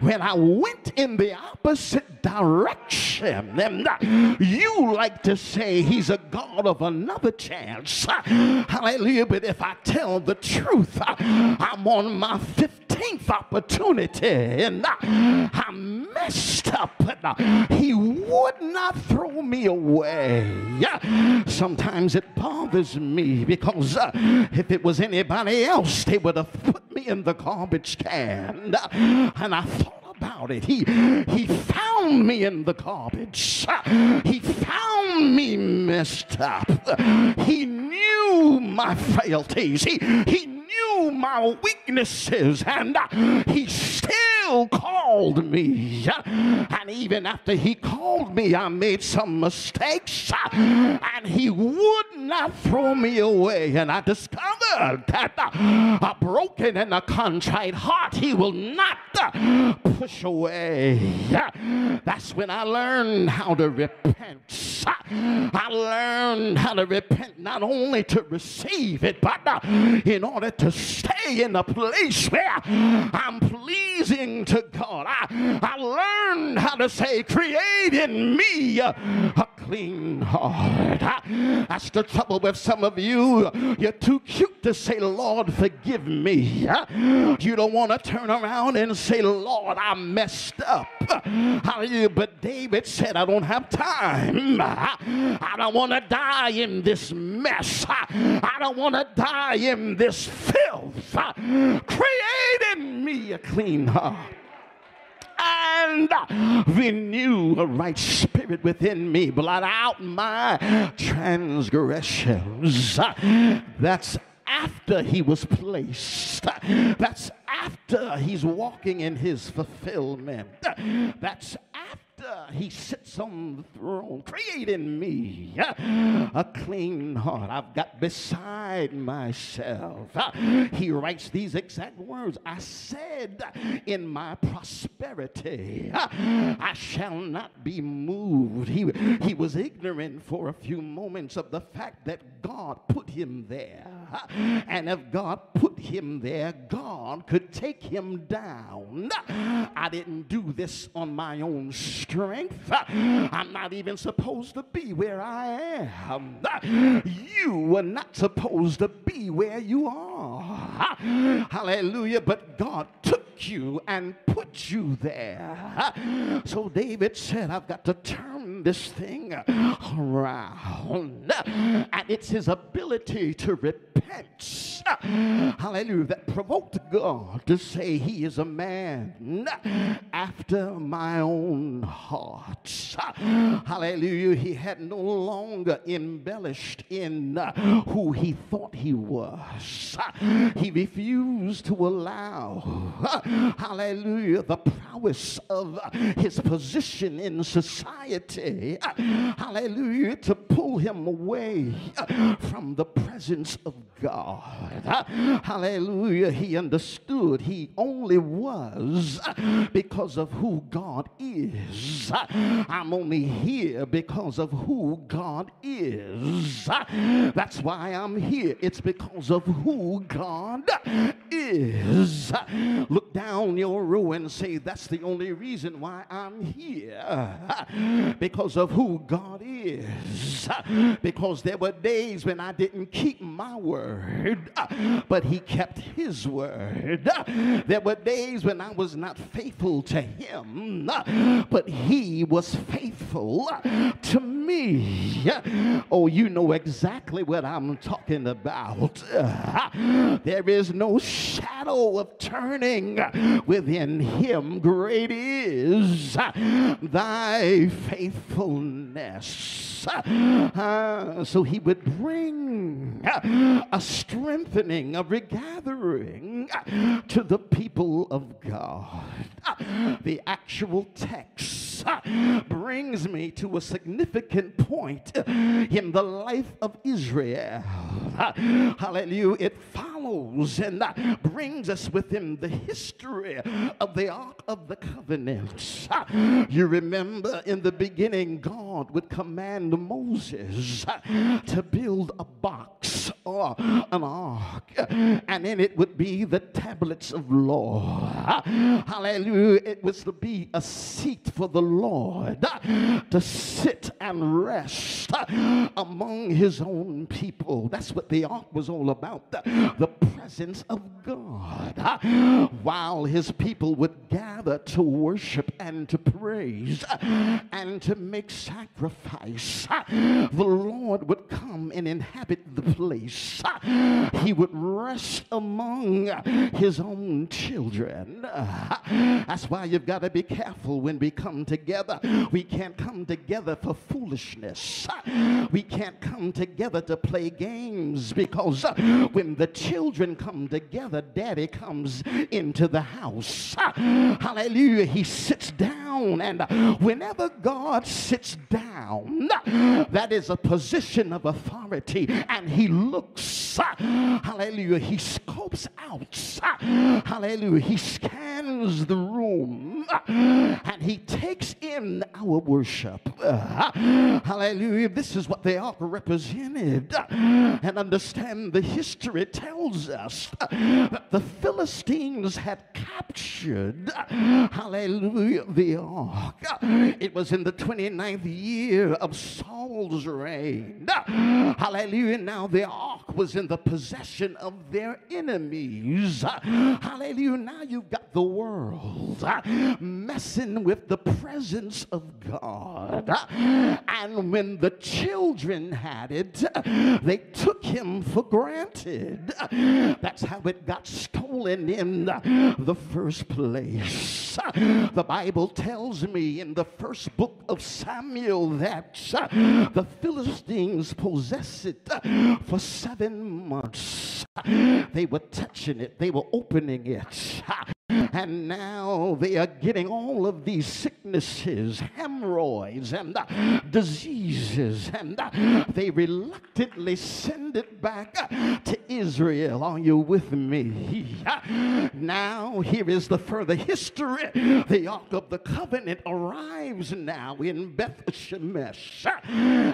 when I went in the opposite direction, and you like to say he's a God of another chance. Hallelujah. But if I tell the truth, I'm on my 15th opportunity, and I messed up, but he would not throw me away. Sometimes it bothers me, because if it was anybody else, they would have put me in the garbage can. And I thought about it. He found me in the garbage. He found me messed up. He knew my frailties. He knew my weaknesses, and he still called me. And even after he called me, I made some mistakes, and he would not throw me away. And I discovered that a broken and a contrite heart he will not push away. That's when I learned how to repent. I learned how to repent, not only to receive it, but in order to stay in a place where I'm pleasing to God. I learned how to say, create in me a clean heart. That's the trouble with some of you. You're too cute to say, Lord, forgive me. You don't want to turn around and say, Lord, I messed up. But David said, I don't have time. I don't want to die in this mess. I don't want to die in this filth. Create in me a clean heart, and renew a right spirit within me. Blot out my transgressions. That's after he was placed. That's after he's walking in his fulfillment. That's after he sits on the throne. Create in me a clean heart. I've got beside myself. He writes these exact words. I said in my prosperity, I shall not be moved. He was ignorant for a few moments of the fact that God put him there. And if God put him there, God could take him down. I didn't do this on my own strength. I'm not even supposed to be where I am. You were not supposed to be where you are. Hallelujah. But God took you and put you there. So David said, I've got to turn this thing around. And it's his ability to repent, hallelujah, that provoked God to say he is a man after my own heart. Hallelujah. He had no longer embellished in who he thought he was. He refused to allow, hallelujah, the prowess of his position in society, hallelujah, to pull him away from the presence of God. Hallelujah. He understood he only was because of who God is. I'm only here because of who God is. That's why I'm here. It's because of who God is. Look down your row and say, that's the only reason why I'm here, because of who God is. Because there were days when I didn't keep my word, but he kept his word. There were days when I was not faithful to him, but he was faithful to me. Oh, you know exactly what I'm talking about. There is no shadow of turning within him. Great is thy faithfulness. So he would bring a strengthening, a regathering to the people of God. The actual text brings me to a significant point in the life of Israel. Hallelujah. It follows and brings us within the history of the Ark of the Covenant. You remember in the beginning, God would command Moses to build a box or an ark, and in it would be the tablets of law. Hallelujah. It was to be a seat for the Lord to sit and rest among his own people. That's what the ark was all about, the presence of God, while his people would gather to worship and to praise and to make sacrifice. The Lord would come and inhabit the place. He would rest among his own children. That's why you've got to be careful when we come together. We can't come together for foolishness. We can't come together to play games, because when the children come together, Daddy comes into the house. Hallelujah. He sits down, and whenever God sits down, that is a position of authority, and he looks. Hallelujah. He scopes out. Hallelujah. He scans the room, and he takes in our worship. Hallelujah. This is what they are represented. And understand, the history tells us that the Philistines had captured, hallelujah, the ark. It was in the 29th year of Saul's reign. Hallelujah. Now the ark was in the possession of their enemies. Hallelujah. Now you've got the world messing with the presence of God. And when the children had it, they took him for granted. That's how it got stolen in the first place. The Bible tells me in the first book of Samuel that the Philistines possessed it for 7 months. They were touching it. They were opening it. And now they are getting all of these sicknesses, hemorrhoids, and diseases, and they reluctantly send it back to Israel. Are you with me? Now here is the further history. The Ark of the Covenant arrives now in Beth Shemesh,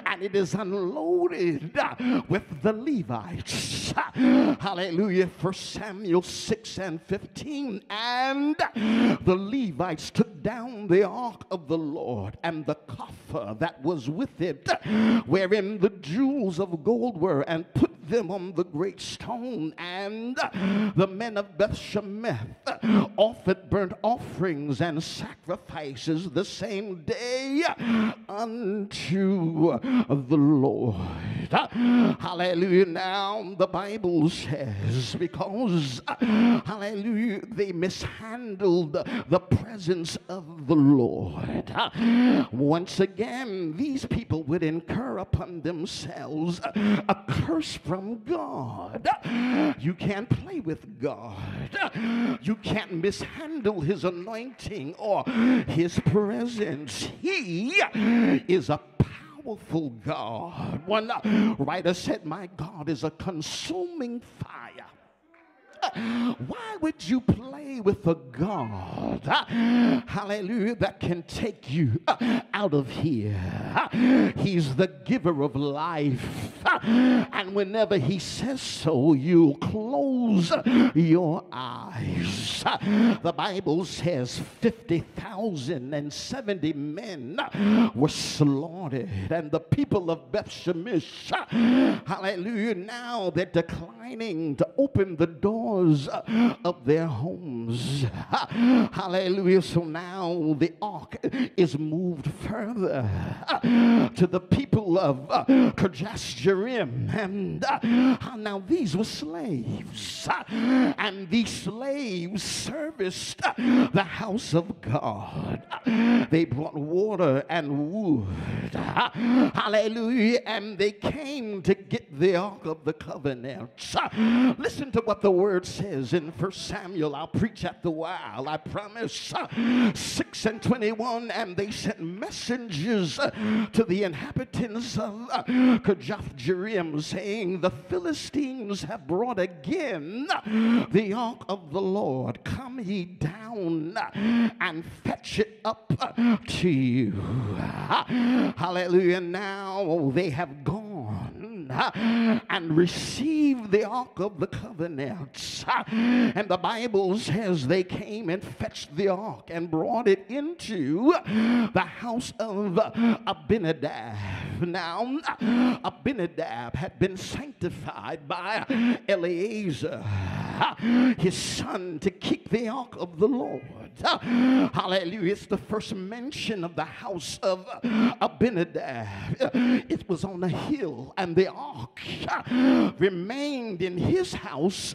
and it is unloaded with the Levites. Hallelujah. 1 Samuel 6 and 15. And the Levites took down the ark of the Lord and the coffer that was with it, wherein the jewels of gold were, and put them on the great stone. And the men of Beth Shemeth offered burnt offerings and sacrifices the same day unto the Lord. Hallelujah. Now the Bible says, because hallelujah, they mishandled the presence of the Lord. Once again, these people would incur upon themselves a curse from God. You can't play with God. You can't mishandle his anointing or his presence. He is a powerful God. One writer said, my God is a consuming fire. Why would you play with a God, hallelujah, that can take you out of here? He's the giver of life. And whenever he says so, you close your eyes. The Bible says 50,070 men were slaughtered. And the people of Beth Shemesh, hallelujah, now they're declining to open the doors of their homes. Hallelujah. So now the ark is moved further to the people of Kirjath-jearim. And now these were slaves. And these slaves serviced the house of God. They brought water and wood. Hallelujah. And they came to get the ark of the covenant. Listen to what the word says in 1 Samuel. I'll preach at the while, I promise. 6:21, and they sent messengers to the inhabitants of Kirjath-jearim, saying, the Philistines have brought again the ark of the Lord. Come ye down and fetch it up to you. Hallelujah. Now they have gone and received the ark of the covenants. And the Bible says they came and fetched the ark and brought it into the house of Abinadab. Now, Abinadab had been sanctified by Eleazar, his son, to keep the ark of the Lord. Hallelujah. It's the first mention of the house of Abinadab. It was on a hill, and the ark remained in his house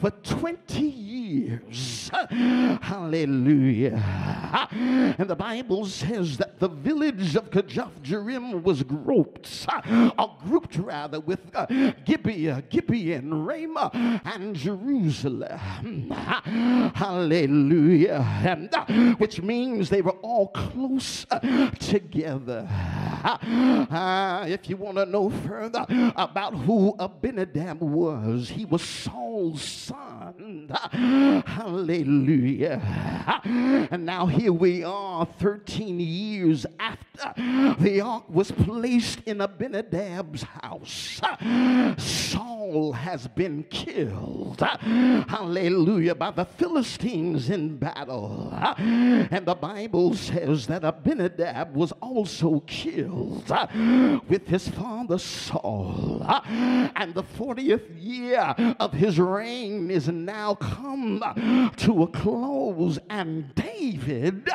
for 20 years. Hallelujah. And the Bible says that the village of Kirjath-jearim was grouped with Gibeah, Gibeon, Ramah, and Jerusalem. Hallelujah. And, which means they were all close together. If you want to know further about who Abinadab was, he was Saul's son. Hallelujah. And now here we are 13 years after the ark was placed in Abinadab's house. Saul has been killed, hallelujah, by the Philistines in battle. And the Bible says that Abinadab was also killed with his father Saul. And the 40th year of his reign is now come to a close, and David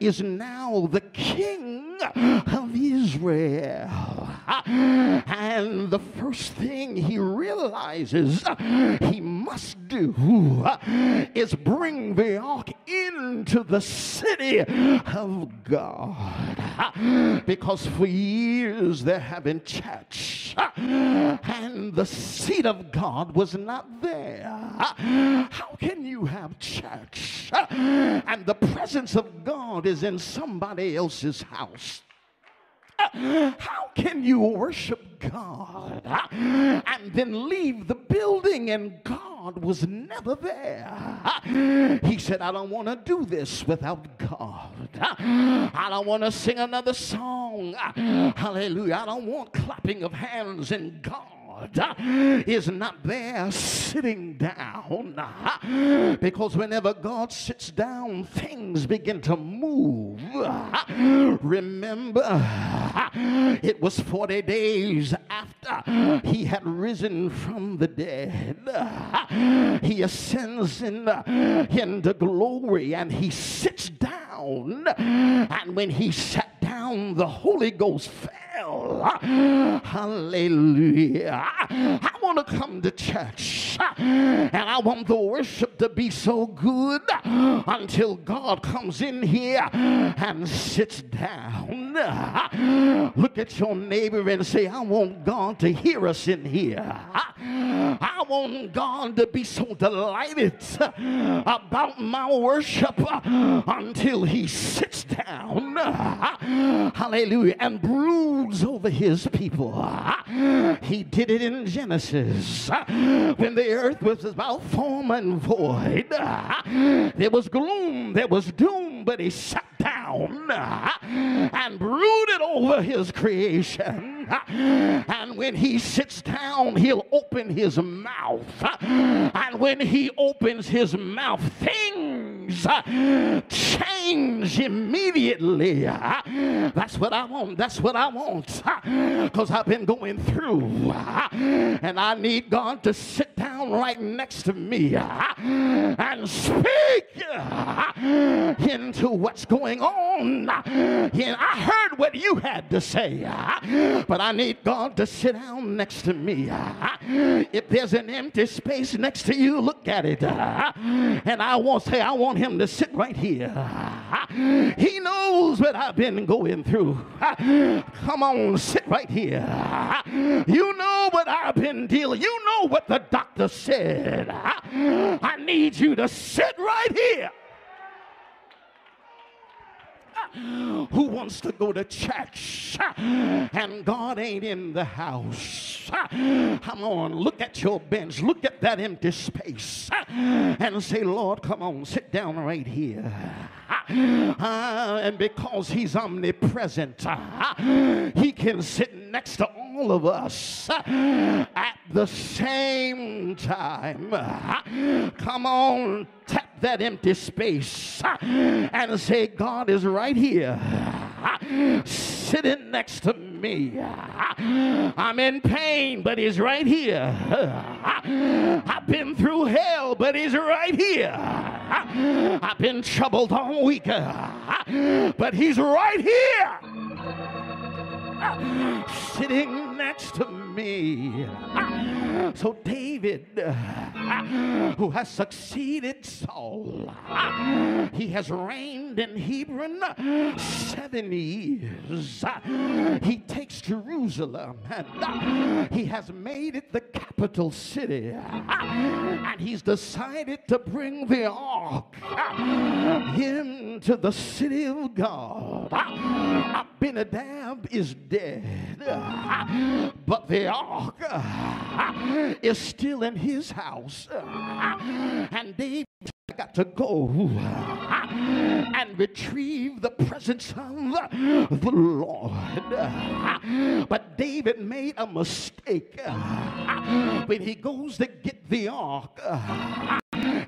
is now the king of Israel. And the first thing he realizes he must do is bring the ark into the city of God, because for years there have been church and the seat of God was not there. How can you have church and the presence of God is in somebody else's house? How can you worship God and then leave the building and God was never there? He said, I don't want to do this without God. I don't want to sing another song. Hallelujah. I don't want clapping of hands and God is not there sitting down, because whenever God sits down, things begin to move. Remember, it was 40 days after he had risen from the dead. He ascends into glory and he sits down, and when he sat down, the Holy Ghost fell. Hallelujah. I want to come to church and I want the worship to be so good until God comes in here and sits down. Look at your neighbor and say, I want God to hear us in here. I want God to be so delighted about my worship until he sits down. Hallelujah. And broods over his people. He did it in Genesis. When the earth was without form and void, there was gloom, there was doom, but he sat down and brooded over his creation. And when he sits down, he'll open his mouth. And when he opens his mouth, things change things immediately. That's what I want. That's what I want. Because I've been going through. And I need God to sit down right next to me and speak into what's going on. And I heard what you had to say, but I need God to sit down next to me. If there's an empty space next to you, look at it. And I won't say, I want him to sit right here. He knows what I've been going through. Come on, sit right here. You know what I've been dealing. You know what the doctor said. I need you to sit right here. Who wants to go to church and God ain't in the house? Come on, look at your bench, look at that empty space and say, Lord, come on, sit down right here. And because he's omnipresent, he can sit next to all of us at the same time. Come on, tap that empty space and say, God is right here, sitting next to me. I'm in pain, but he's right here. I've been through hell, but he's right here. I've been troubled all week, but he's right here, sitting next to me. So David, who has succeeded Saul, he has reigned in Hebron 7 years. He takes Jerusalem and he has made it the capital city, and he's decided to bring the ark into the city of God. Abinadab is dead, but the ark is still in his house, and David got to go and retrieve the presence of the Lord. But David made a mistake when he goes to get the ark.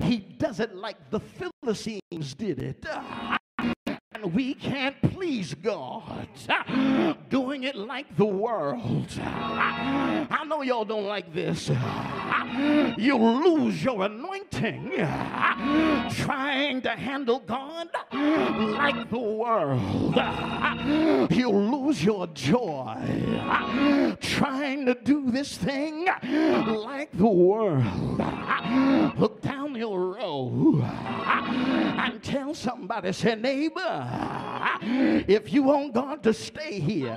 He does it like the Philistines did it. We can't please God doing it like the world. I know y'all don't like this. You lose your anointing trying to handle God like the world. You lose your joy trying to do this thing like the world. Look down your row and tell somebody, say, neighbor, if you want God to stay here,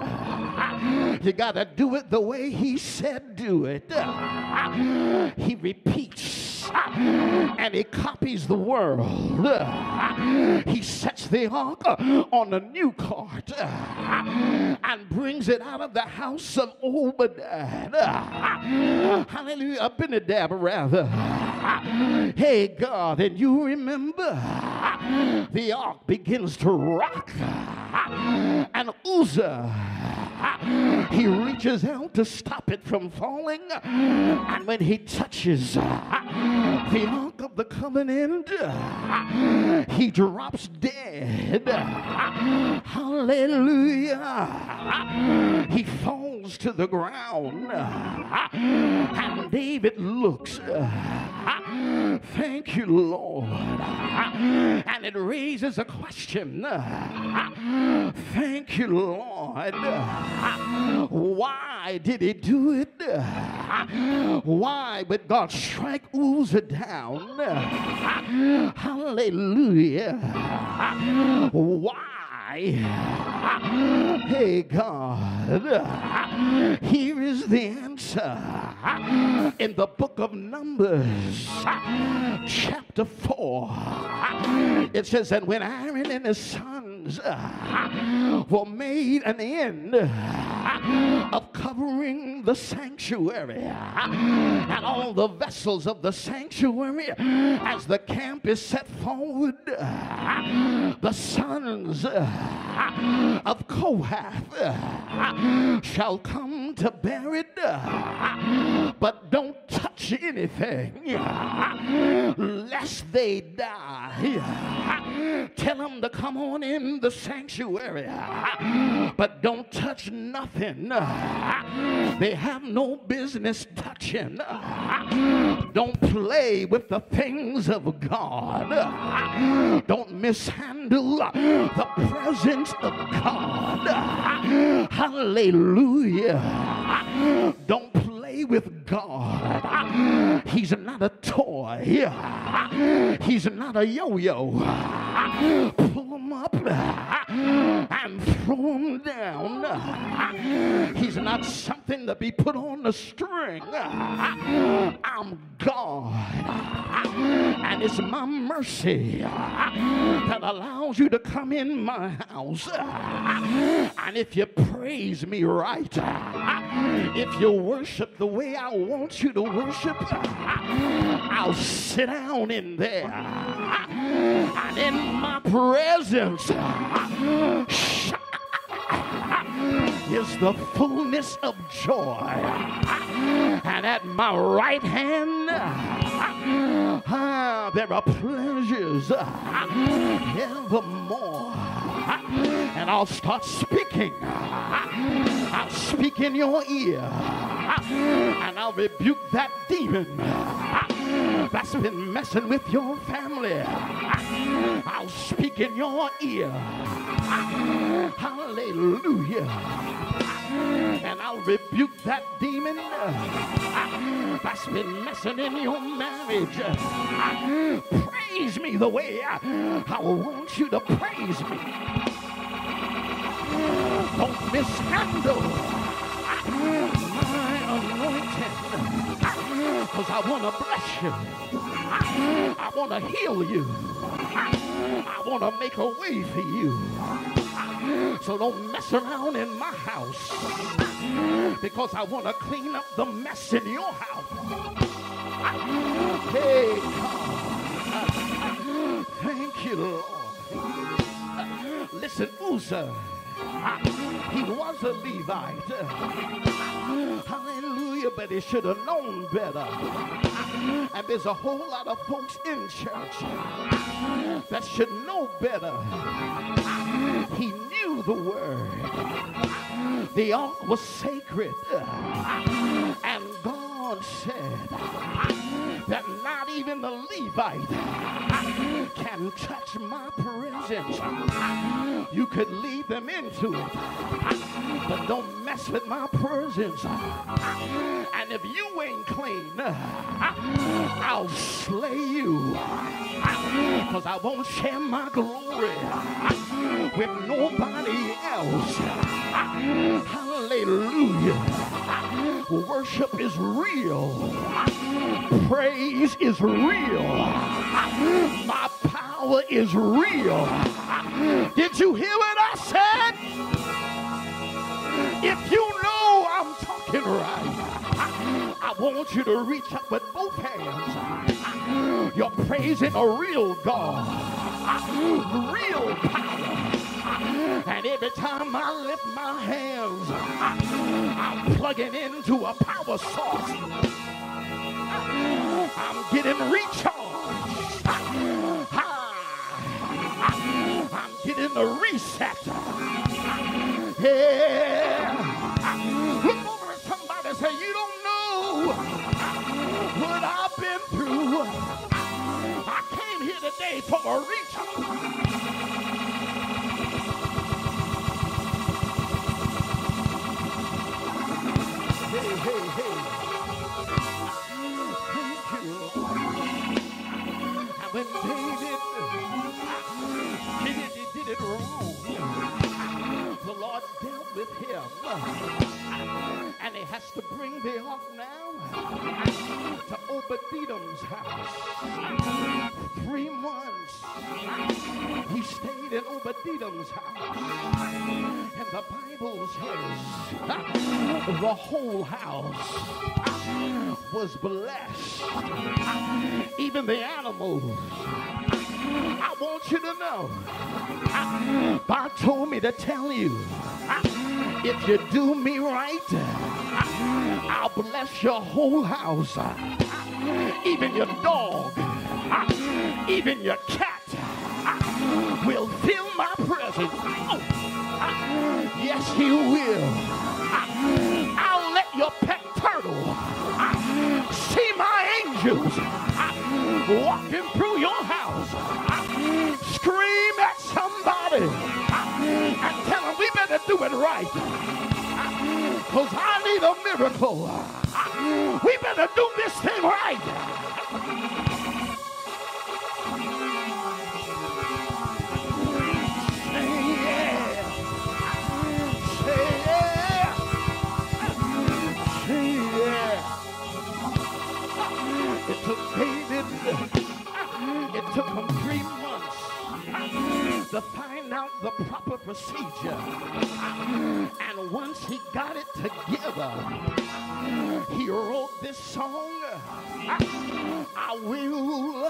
you gotta do it the way he said do it. He repeats and he copies the world. He sets the ark on a new cart and brings it out of the house of Obadiah. Hallelujah, Abinadab rather. Hey God, and you remember the ark begins to rock, and Uzzah, he reaches out to stop it from falling, and when he touches the ark of the covenant, he drops dead. Hallelujah. He falls to the ground, and David looks, thank you, Lord. And it raises a question. Thank you, Lord. Why did he do it? Why would God strike Uzzah down? Hallelujah. Why? Hey God, here is the answer in the book of Numbers, chapter 4. It says, and when Aaron and his sons were made an end of covering the sanctuary and all the vessels of the sanctuary, as the camp is set forward, the sons of Kohath shall come to bear it, but don't touch anything, lest lest they die here, tell them to come on in the sanctuary, but don't touch nothing they have no business touching. Don't play with the things of God. Don't mishandle the presence of God. Hallelujah. Don't play with God. He's not a toy. He's not a yo-yo. Pull him up and throw him down. He's not something to be put on a string. I'm God, and it's my mercy that allows you to come in my house. And if you praise me right, if you worship the way I want you to worship, I'll sit down in there, and in my presence is the fullness of joy, and at my right hand there are pleasures evermore. And I'll start speaking. I'll speak in your ear, and I'll rebuke that demon that's been messing with your family. I'll speak in your ear. Hallelujah. And I'll rebuke that demon that's been messing in your marriage. Praise me the way I want you to praise me. Don't mishandle my anointing, because I want to bless you. I want to heal you. I want to make a way for you. So don't mess around in my house, because I want to clean up the mess in your house. Hey, God. Thank you, Lord. Listen, Uzzah, he was a Levite. Hallelujah, but he should have known better. And there's a whole lot of folks in church that should know better. He knew the word. The ark was sacred. And God said that not even the Levite can touch my presence. You could lead them into it, but don't mess with my presence. And if you ain't clean, I'll slay you, because I won't share my glory with nobody else. Hallelujah. Worship is real. Praise is real. My power is real. Did you hear what I said? If you know I'm talking right, I want you to reach up with both hands. You're praising a real God, real power. And every time I lift my hands, I'm plugging into a power source. I'm getting recharged. I'm getting a reset. Yeah. Look over at somebody and say, you don't know what I've been through. I came here today for a recharge. Hey, hey. Thank you, Lord. And when David did it wrong, the Lord dealt with him. And he has to bring the ark now to Obed-Edom's house. 3 months he stayed in Obed-Edom's house. And the Bible says the whole house was blessed. Even the animals. I want you to know, God told me to tell you, if you do me right, I'll bless your whole house, even your dog. even your cat will feel my presence. Yes, he will. I'll let your pet turtle see my angels walking through your house. Scream at somebody and tell them we better do it right, because I need a miracle. We better do this thing right. It took him 3 months to find out the proper procedure. And once he got it together, he wrote this song, I will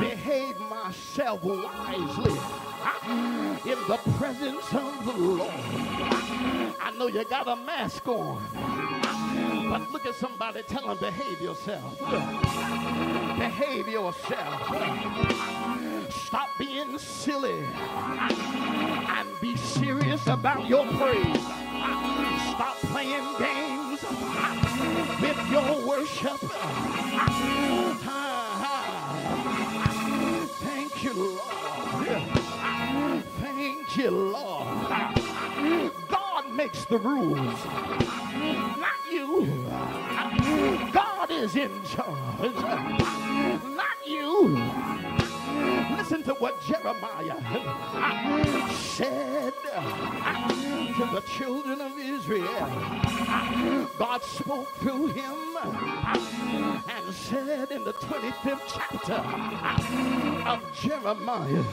behave myself wisely in the presence of the Lord. I know you got a mask on, but look at somebody, tell them behave yourself. Behave yourself. Stop being silly and be serious about your praise. Stop playing games with your worship. Thank you, Lord. Thank you, Lord. God makes the rules, not you. God is in charge, not you. Listen to what Jeremiah said to the children of Israel. God spoke through him and said in the 25th chapter of Jeremiah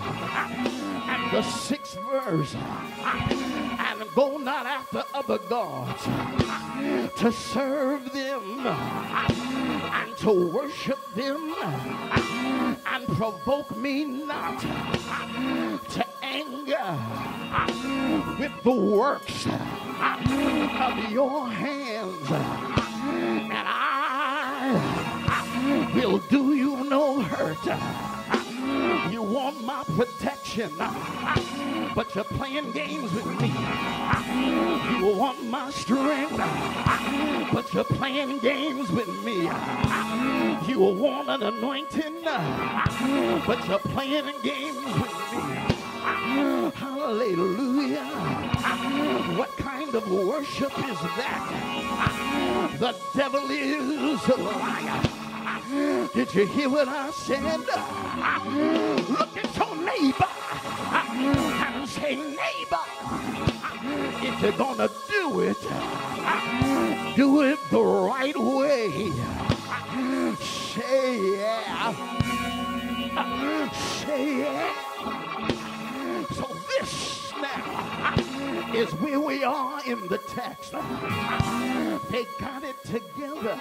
and the 6th verse, and go not after other gods to serve them and to worship them, and provoke me not to anger with the works of your hands, and I will do you no hurt. You want my protection, but you're playing games with me. You want my strength, but you're playing games with me. You want an anointing, but you're playing games with me. Hallelujah. What kind of worship is that? The devil is a liar. Did you hear what I said? Look at your neighbor and say, neighbor, if you're gonna do it the right way. Say yeah. Say yeah. So this now is where we are in the text. They got it together.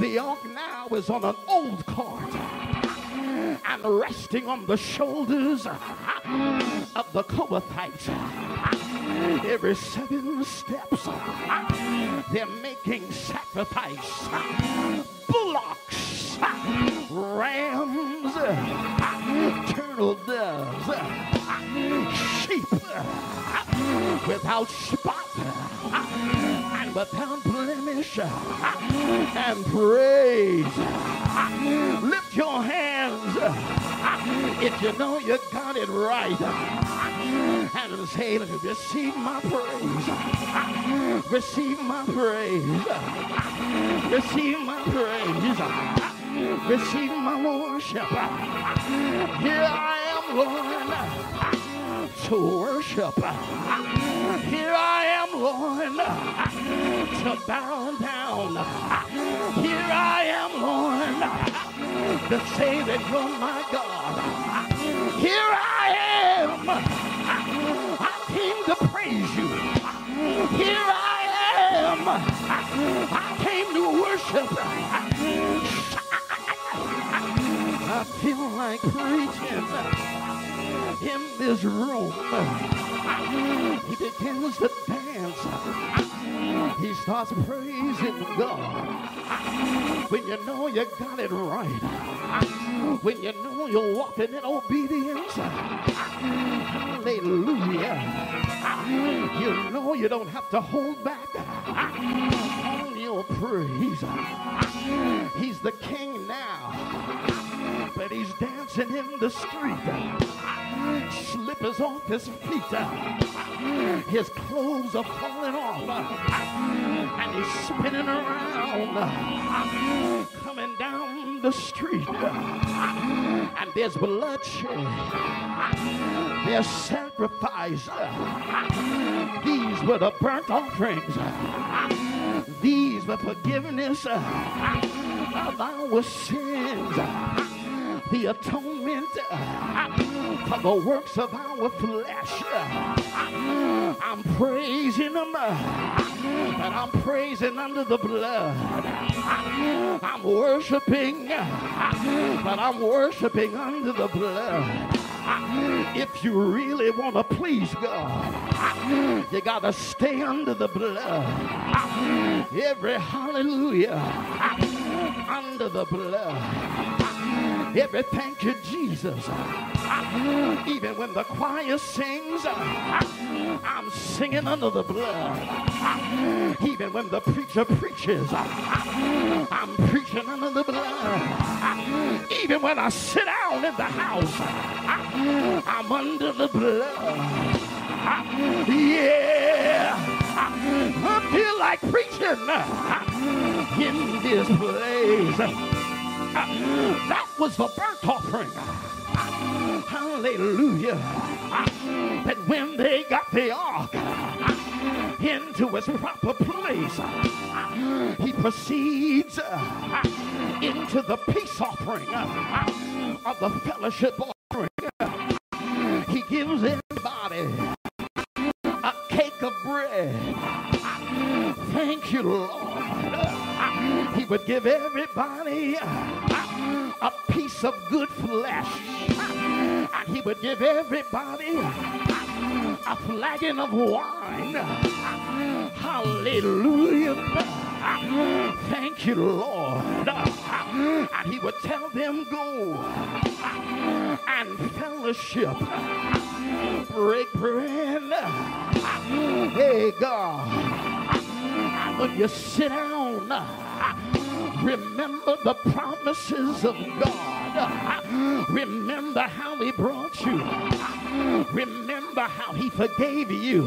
The ark now is on an old cart and resting on the shoulders of the Kohathites. Every 7 steps, they're making sacrifice. Bullocks, rams, turtle doves, sheep without spot and without blemish, and praise. Lift your hands if you know you got it right, and say, receive my praise, receive my praise, receive my praise. Receive my worship. Here I am, Lord, to worship. Here I am, Lord, to bow down. Here I am, Lord, to say that you're my God. Here I am. I came to praise you. Here I am. I came to worship. I feel like preaching in this room. He begins to dance. hands, he starts praising God. When you know you got it right, when you know you're walking in obedience, hallelujah, you know you don't have to hold back on your praise. He's the king now, but he's dancing in the street. Slippers off his feet, his clothes are falling off, and he's spinning around, coming down the street, and there's bloodshed, there's sacrifice. These were the burnt offerings, these were forgiveness of our sins, the atonement for the works of our flesh. I'm praising him, but I'm praising under the blood. I'm worshiping, but I'm worshiping under the blood. If you really want to please God, you got to stay under the blood. Every hallelujah under the blood. Every thank you, Jesus. Even when the choir sings, I'm singing under the blood. Even when the preacher preaches, I'm preaching under the blood. Even when I sit down in the house, I'm under the blood. Yeah, I feel like preaching in this place. That was the burnt offering. Hallelujah. But when they got the ark into its proper place, he proceeds into the peace offering of the fellowship offering. He gives everybody a cake of bread. Thank you, Lord. He would give everybody a piece of good flesh, and he would give everybody a flagon of wine. Hallelujah. Thank you, Lord. And he would tell them, go and fellowship, break bread. Hey, God. When you sit down, remember the promises of God. Remember how he brought you. Remember how he forgave you.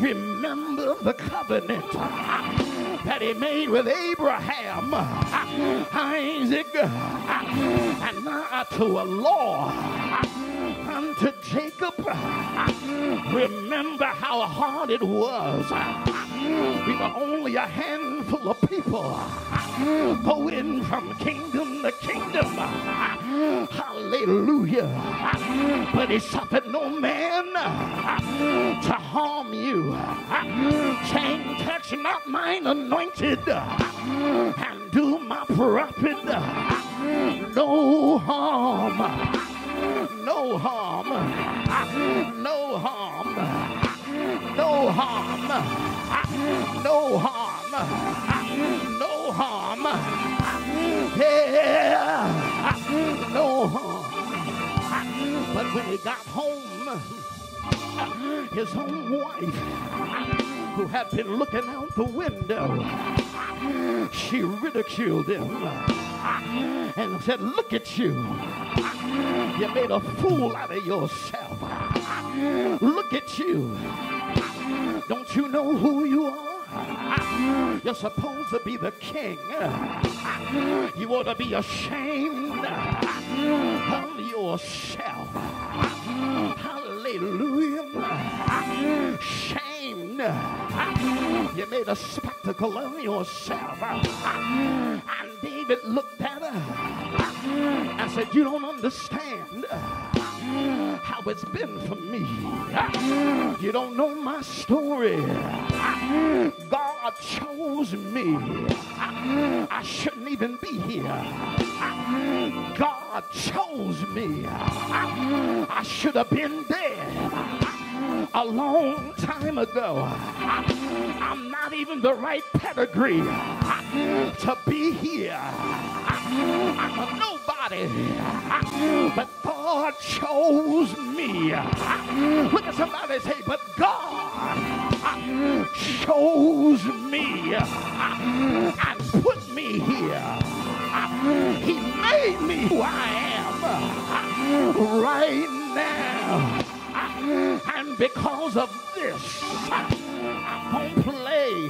Remember the covenant that he made with Abraham, Isaac, and now to a law unto Jacob. Remember how hard it was. We were only a handful of people going from kingdom to kingdom. Hallelujah. But he suffered no man to harm you. Saying, touch not mine anointed, and do my prophet no harm. No harm, no harm, no harm, no harm, no harm, yeah, no harm. But when he got home, his own wife, who had been looking out the window, she ridiculed him and said, look at you. You made a fool out of yourself. Look at you. Don't you know who you are? You're supposed to be the king. You ought to be ashamed of yourself. Hallelujah. Shame. You made a spectacle of yourself. And David looked at her and said, you don't understand how it's been for me. You don't know my story. God chose me. I shouldn't even be here. God chose me. I should have been dead. a long time ago. I'm not even the right pedigree to be here. I'm a nobody, but God chose me. Look at somebody say, but God chose me and put me here. He made me who I am right now. And because of this, I'm going to play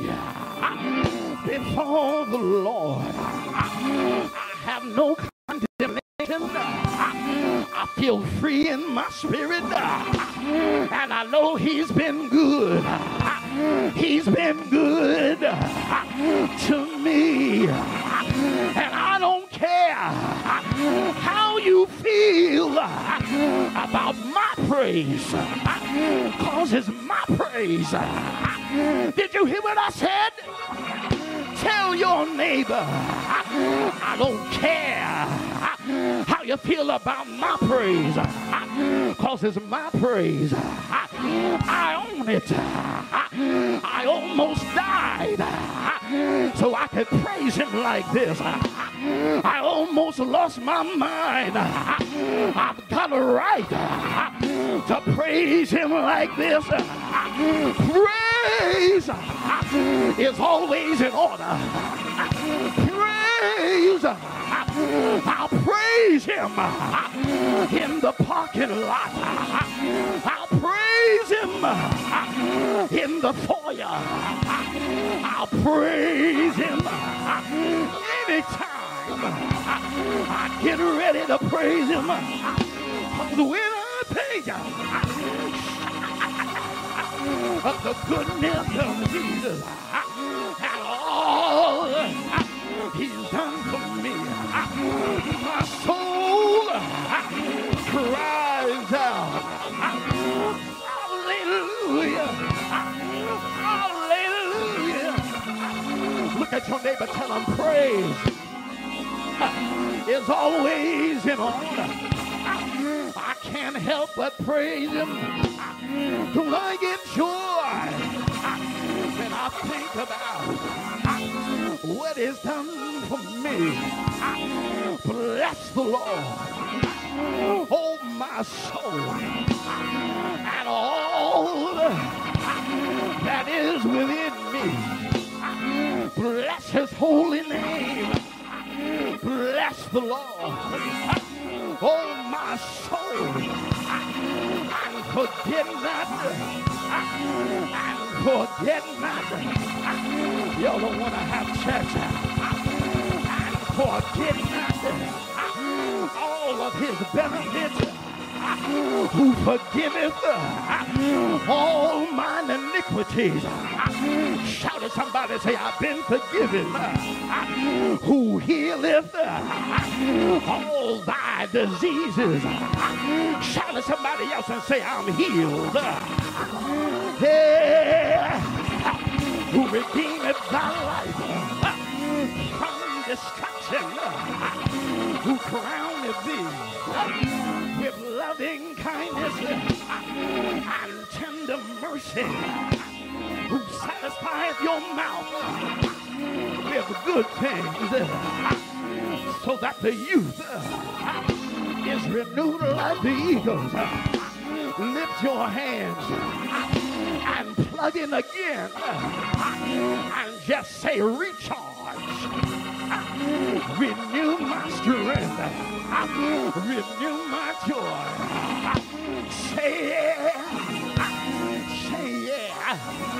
before the Lord. I have no condemnation. I feel free in my spirit, and I know he's been good. He's been good to me, and I don't care how you feel about my praise, because it's my praise. Did you hear what I said? Tell your neighbor, I don't care how you feel about my praise, because it's my praise. I own it. I almost died so I could praise him like this. I almost lost my mind. I've got a right to praise him like this. Praise is always in order. Praise, I'll praise him in the parking lot. I'll praise him in the foyer. I'll praise him anytime I get ready to praise him. Because when I think of the goodness of Jesus and all he's done for me, my soul cries out, hallelujah, hallelujah. Look at your neighbor, tell him praise is always in order. I can't help but praise him. Do I get joy when I think about what he's done for me? Bless the Lord, oh my soul, and all that is within me. Bless his holy name. Bless the Lord, oh my soul, and forget not, y'all don't want to have church, and forget not all of his benefits, who forgiveth all mine iniquities. Shout at somebody, say, I've been forgiven. Who healeth all thy diseases. Shout at somebody else and say, I'm healed. Yeah. Who redeemeth thy life from destruction. Who crowneth thee with loving kindness and tender mercy. Who satisfieth your mouth with good things, so that the youth is renewed like the eagles. Lift your hands and plug in again and just say recharge. Renew my strength. Renew my joy. Say yeah. Say yeah.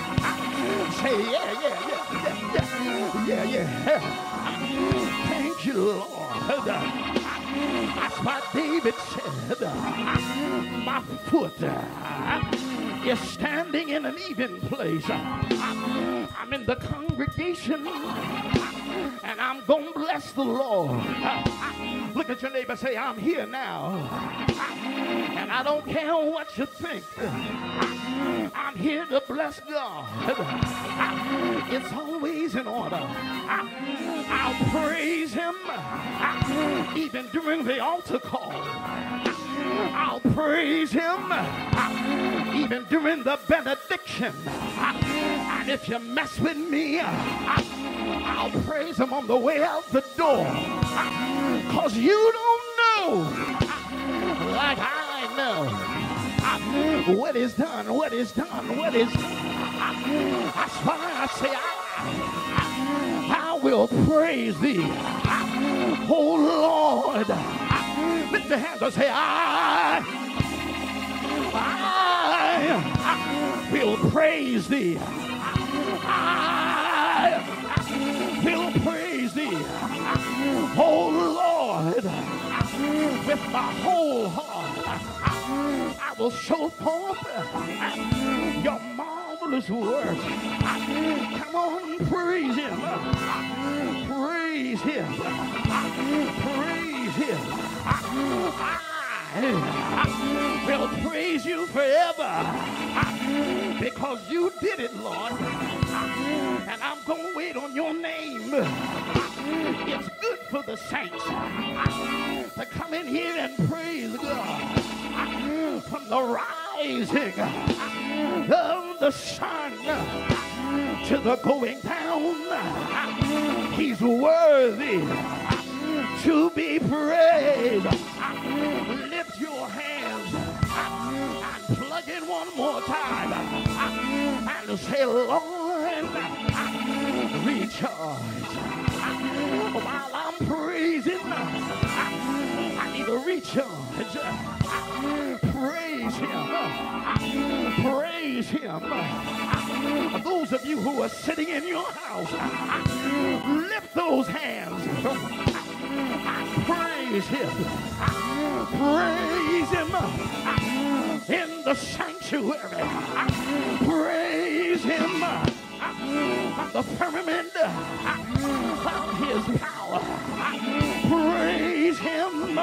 Say yeah, yeah, yeah, yeah, yeah, yeah. Thank you, Lord. That's what David said. My foot is standing in an even place. I'm in the congregation, and I'm gonna bless the Lord. Look at your neighbor, say, I'm here now, and I don't care what you think. I'm here to bless God. It's always in order. I'll praise him even during the altar call. I'll praise him even during the benediction. And if you mess with me, I'll praise him on the way out the door. Because you don't know like I know what is done, what is done, what is done. That's why I say I will praise thee, oh Lord. Lift your hands and say, I will praise thee. I will praise thee, oh Lord, with my whole heart. I will show forth your marvelous works. Come on, praise him, praise him, praise him. I will praise you forever because you did it, Lord. And I'm going to wait on your name. It's good for the saints to come in here and praise God from the rising of the sun to the going down. He's worthy to be praised. Lift your hands and plug in one more time and say, Lord, recharge. While I'm praising, I need to recharge. Praise him. Praise him. Those of you who are sitting in your house, lift those hands. Praise him. Praise him in the sanctuary. Praise him on the firmament of his power. Praise him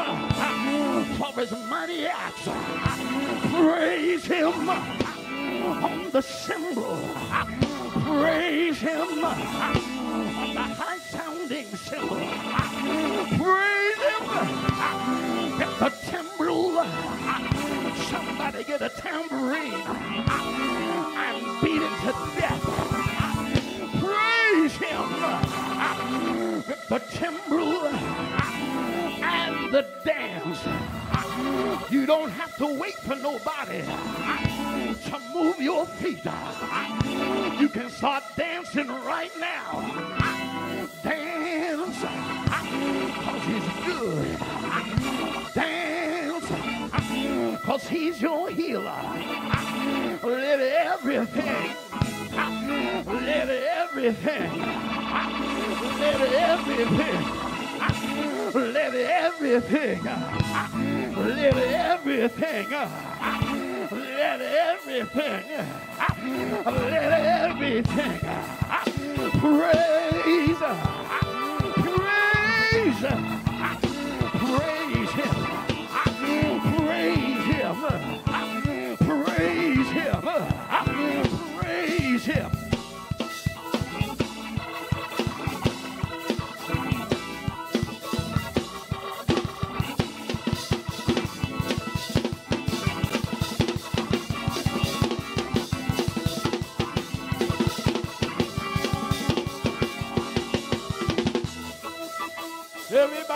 for his mighty acts. Praise him on the cymbal. Praise him on the high sounding cymbal. Praise him at the timbrel. Somebody get a tambourine and beat it to death. Praise him at the timbrel and the dance. You don't have to wait for nobody to move your feet. You can start dancing right now. Dance, cause he's good. Dance, cause he's your healer. Let everything praise, praise, praise him, praise him, praise him, praise him. Everybody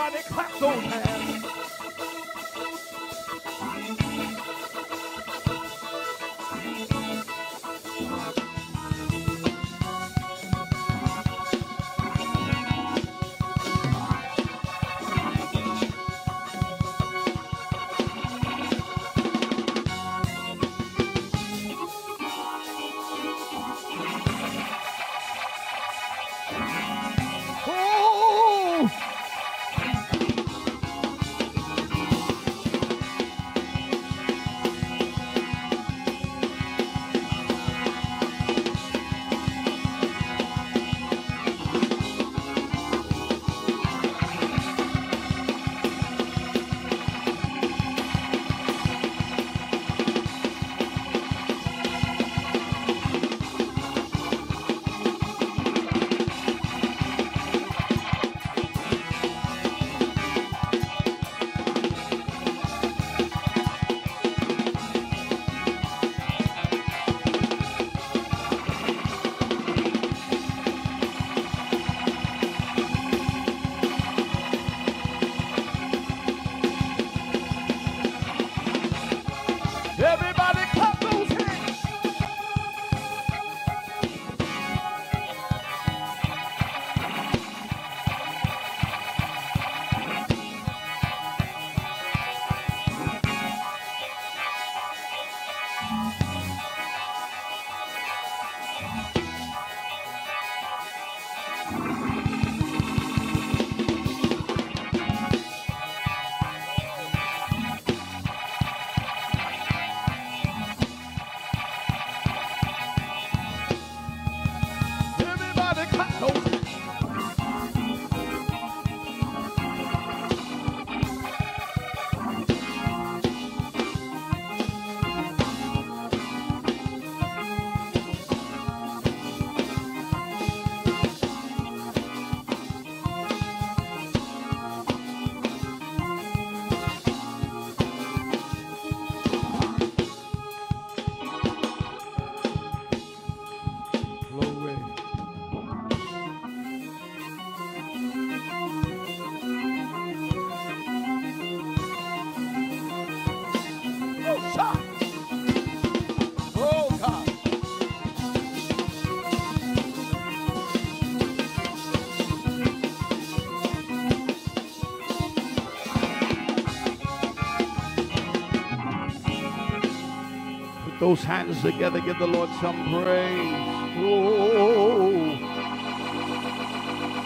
those hands together, give the Lord some praise. Oh,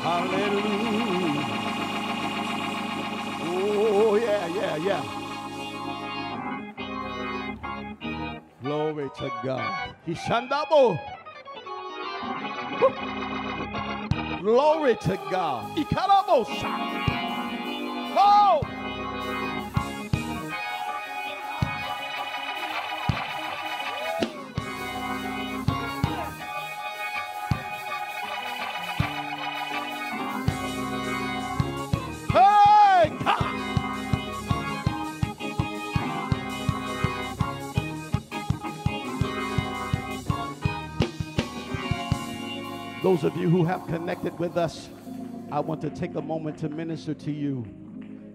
hallelujah. Oh, yeah, yeah, yeah. Glory to God. Ishandabo. Glory to God. Ikarabosa. Oh. Those of you who have connected with us, I want to take a moment to minister to you.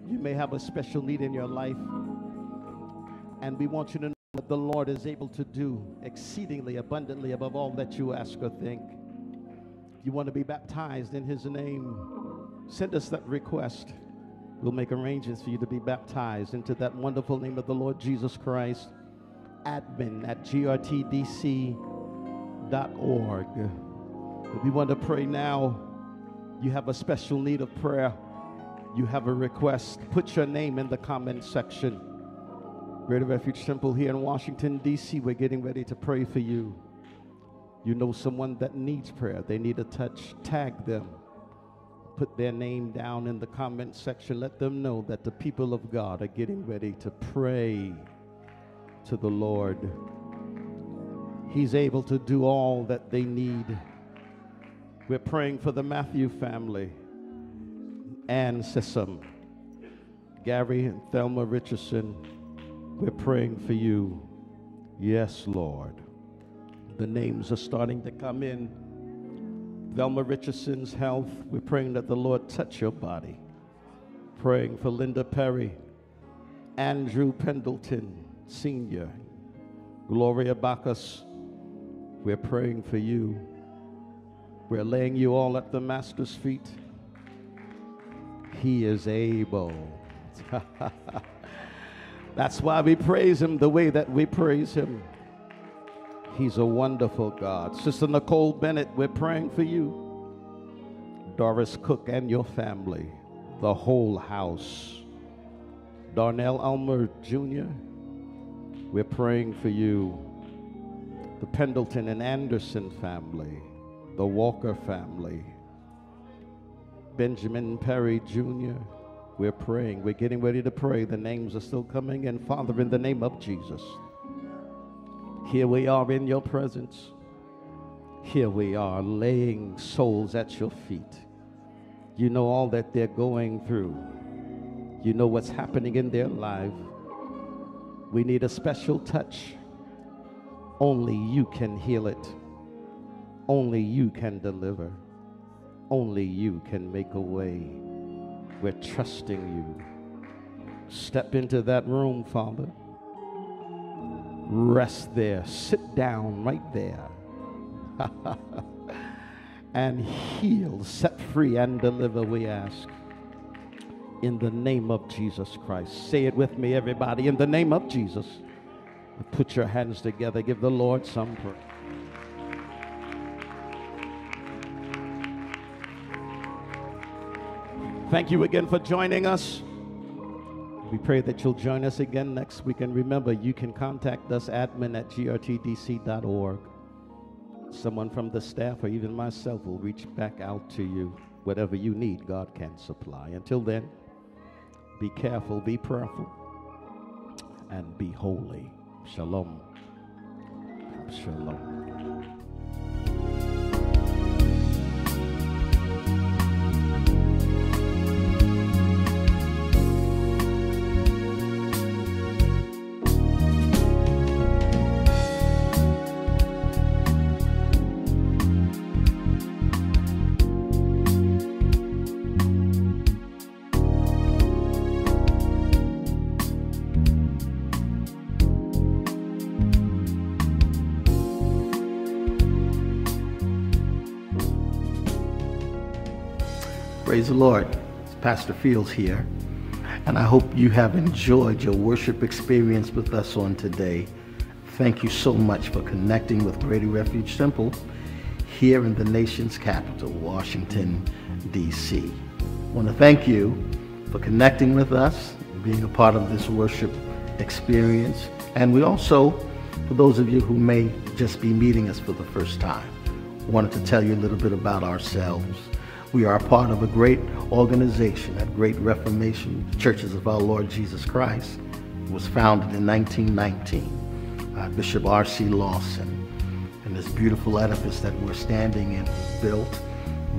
You may have a special need in your life, and we want you to know that the Lord is able to do exceedingly abundantly above all that you ask or think. You want to be baptized in His name? Send us that request. We'll make arrangements for you to be baptized into that wonderful name of the Lord Jesus Christ. admin@grtdc.org. If you want to pray now, you have a special need of prayer, you have a request, put your name in the comment section. Greater Refuge Temple here in Washington, D.C., we're getting ready to pray for you. You know someone that needs prayer, they need a touch, tag them. Put their name down in the comment section. Let them know that the people of God are getting ready to pray to the Lord. He's able to do all that they need. We're praying for the Matthew family, Ann Sissom, Gary and Thelma Richardson. We're praying for you. Yes, Lord. The names are starting to come in. Thelma Richardson's health. We're praying that the Lord touch your body. Praying for Linda Perry, Andrew Pendleton, Sr., Gloria Bacchus. We're praying for you. We're laying you all at the Master's feet. He is able. That's why we praise Him the way that we praise Him. He's a wonderful God. Sister Nicole Bennett, we're praying for you. Doris Cook and your family, the whole house. Darnell Elmer Jr., we're praying for you. The Pendleton and Anderson family. The Walker family, Benjamin Perry Jr., we're praying. We're getting ready to pray. The names are still coming in. Father, in the name of Jesus, here we are in your presence. Here we are laying souls at your feet. You know all that they're going through. You know what's happening in their life. We need a special touch. Only you can heal it. Only you can deliver. Only you can make a way. We're trusting you. Step into that room, Father. Rest there. Sit down right there. And heal, set free, and deliver, we ask. In the name of Jesus Christ. Say it with me, everybody. In the name of Jesus. Put your hands together. Give the Lord some praise. Thank you again for joining us. We pray that you'll join us again next week. And remember, you can contact us, admin@grtdc.org. Someone from the staff or even myself will reach back out to you. Whatever you need, God can supply. Until then, be careful, be prayerful, and be holy. Shalom. Shalom. Praise the Lord. It's Pastor Fields here, and I hope you have enjoyed your worship experience with us on today. Thank you so much for connecting with Greater Refuge Temple here in the nation's capital, Washington, D.C. I want to thank you for connecting with us, being a part of this worship experience, and we also, for those of you who may just be meeting us for the first time, wanted to tell you a little bit about ourselves. We are part of a great organization, a great Reformation, Churches of Our Lord Jesus Christ. It was founded in 1919 by Bishop R.C. Lawson. And this beautiful edifice that we're standing in was built,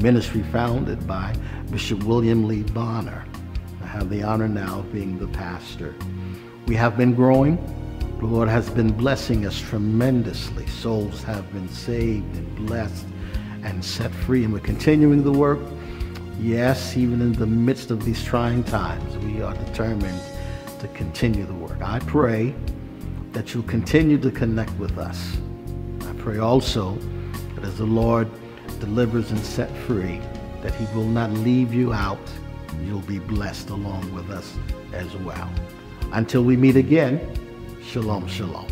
ministry founded by Bishop William Lee Bonner. I have the honor now of being the pastor. We have been growing. The Lord has been blessing us tremendously. Souls have been saved and blessed and set free, and we're continuing the work. Yes, even in the midst of these trying times, we are determined to continue the work. I pray that you'll continue to connect with us. I pray also that as the Lord delivers and set free, that he will not leave you out. You'll be blessed along with us as well. Until we meet again, shalom, shalom.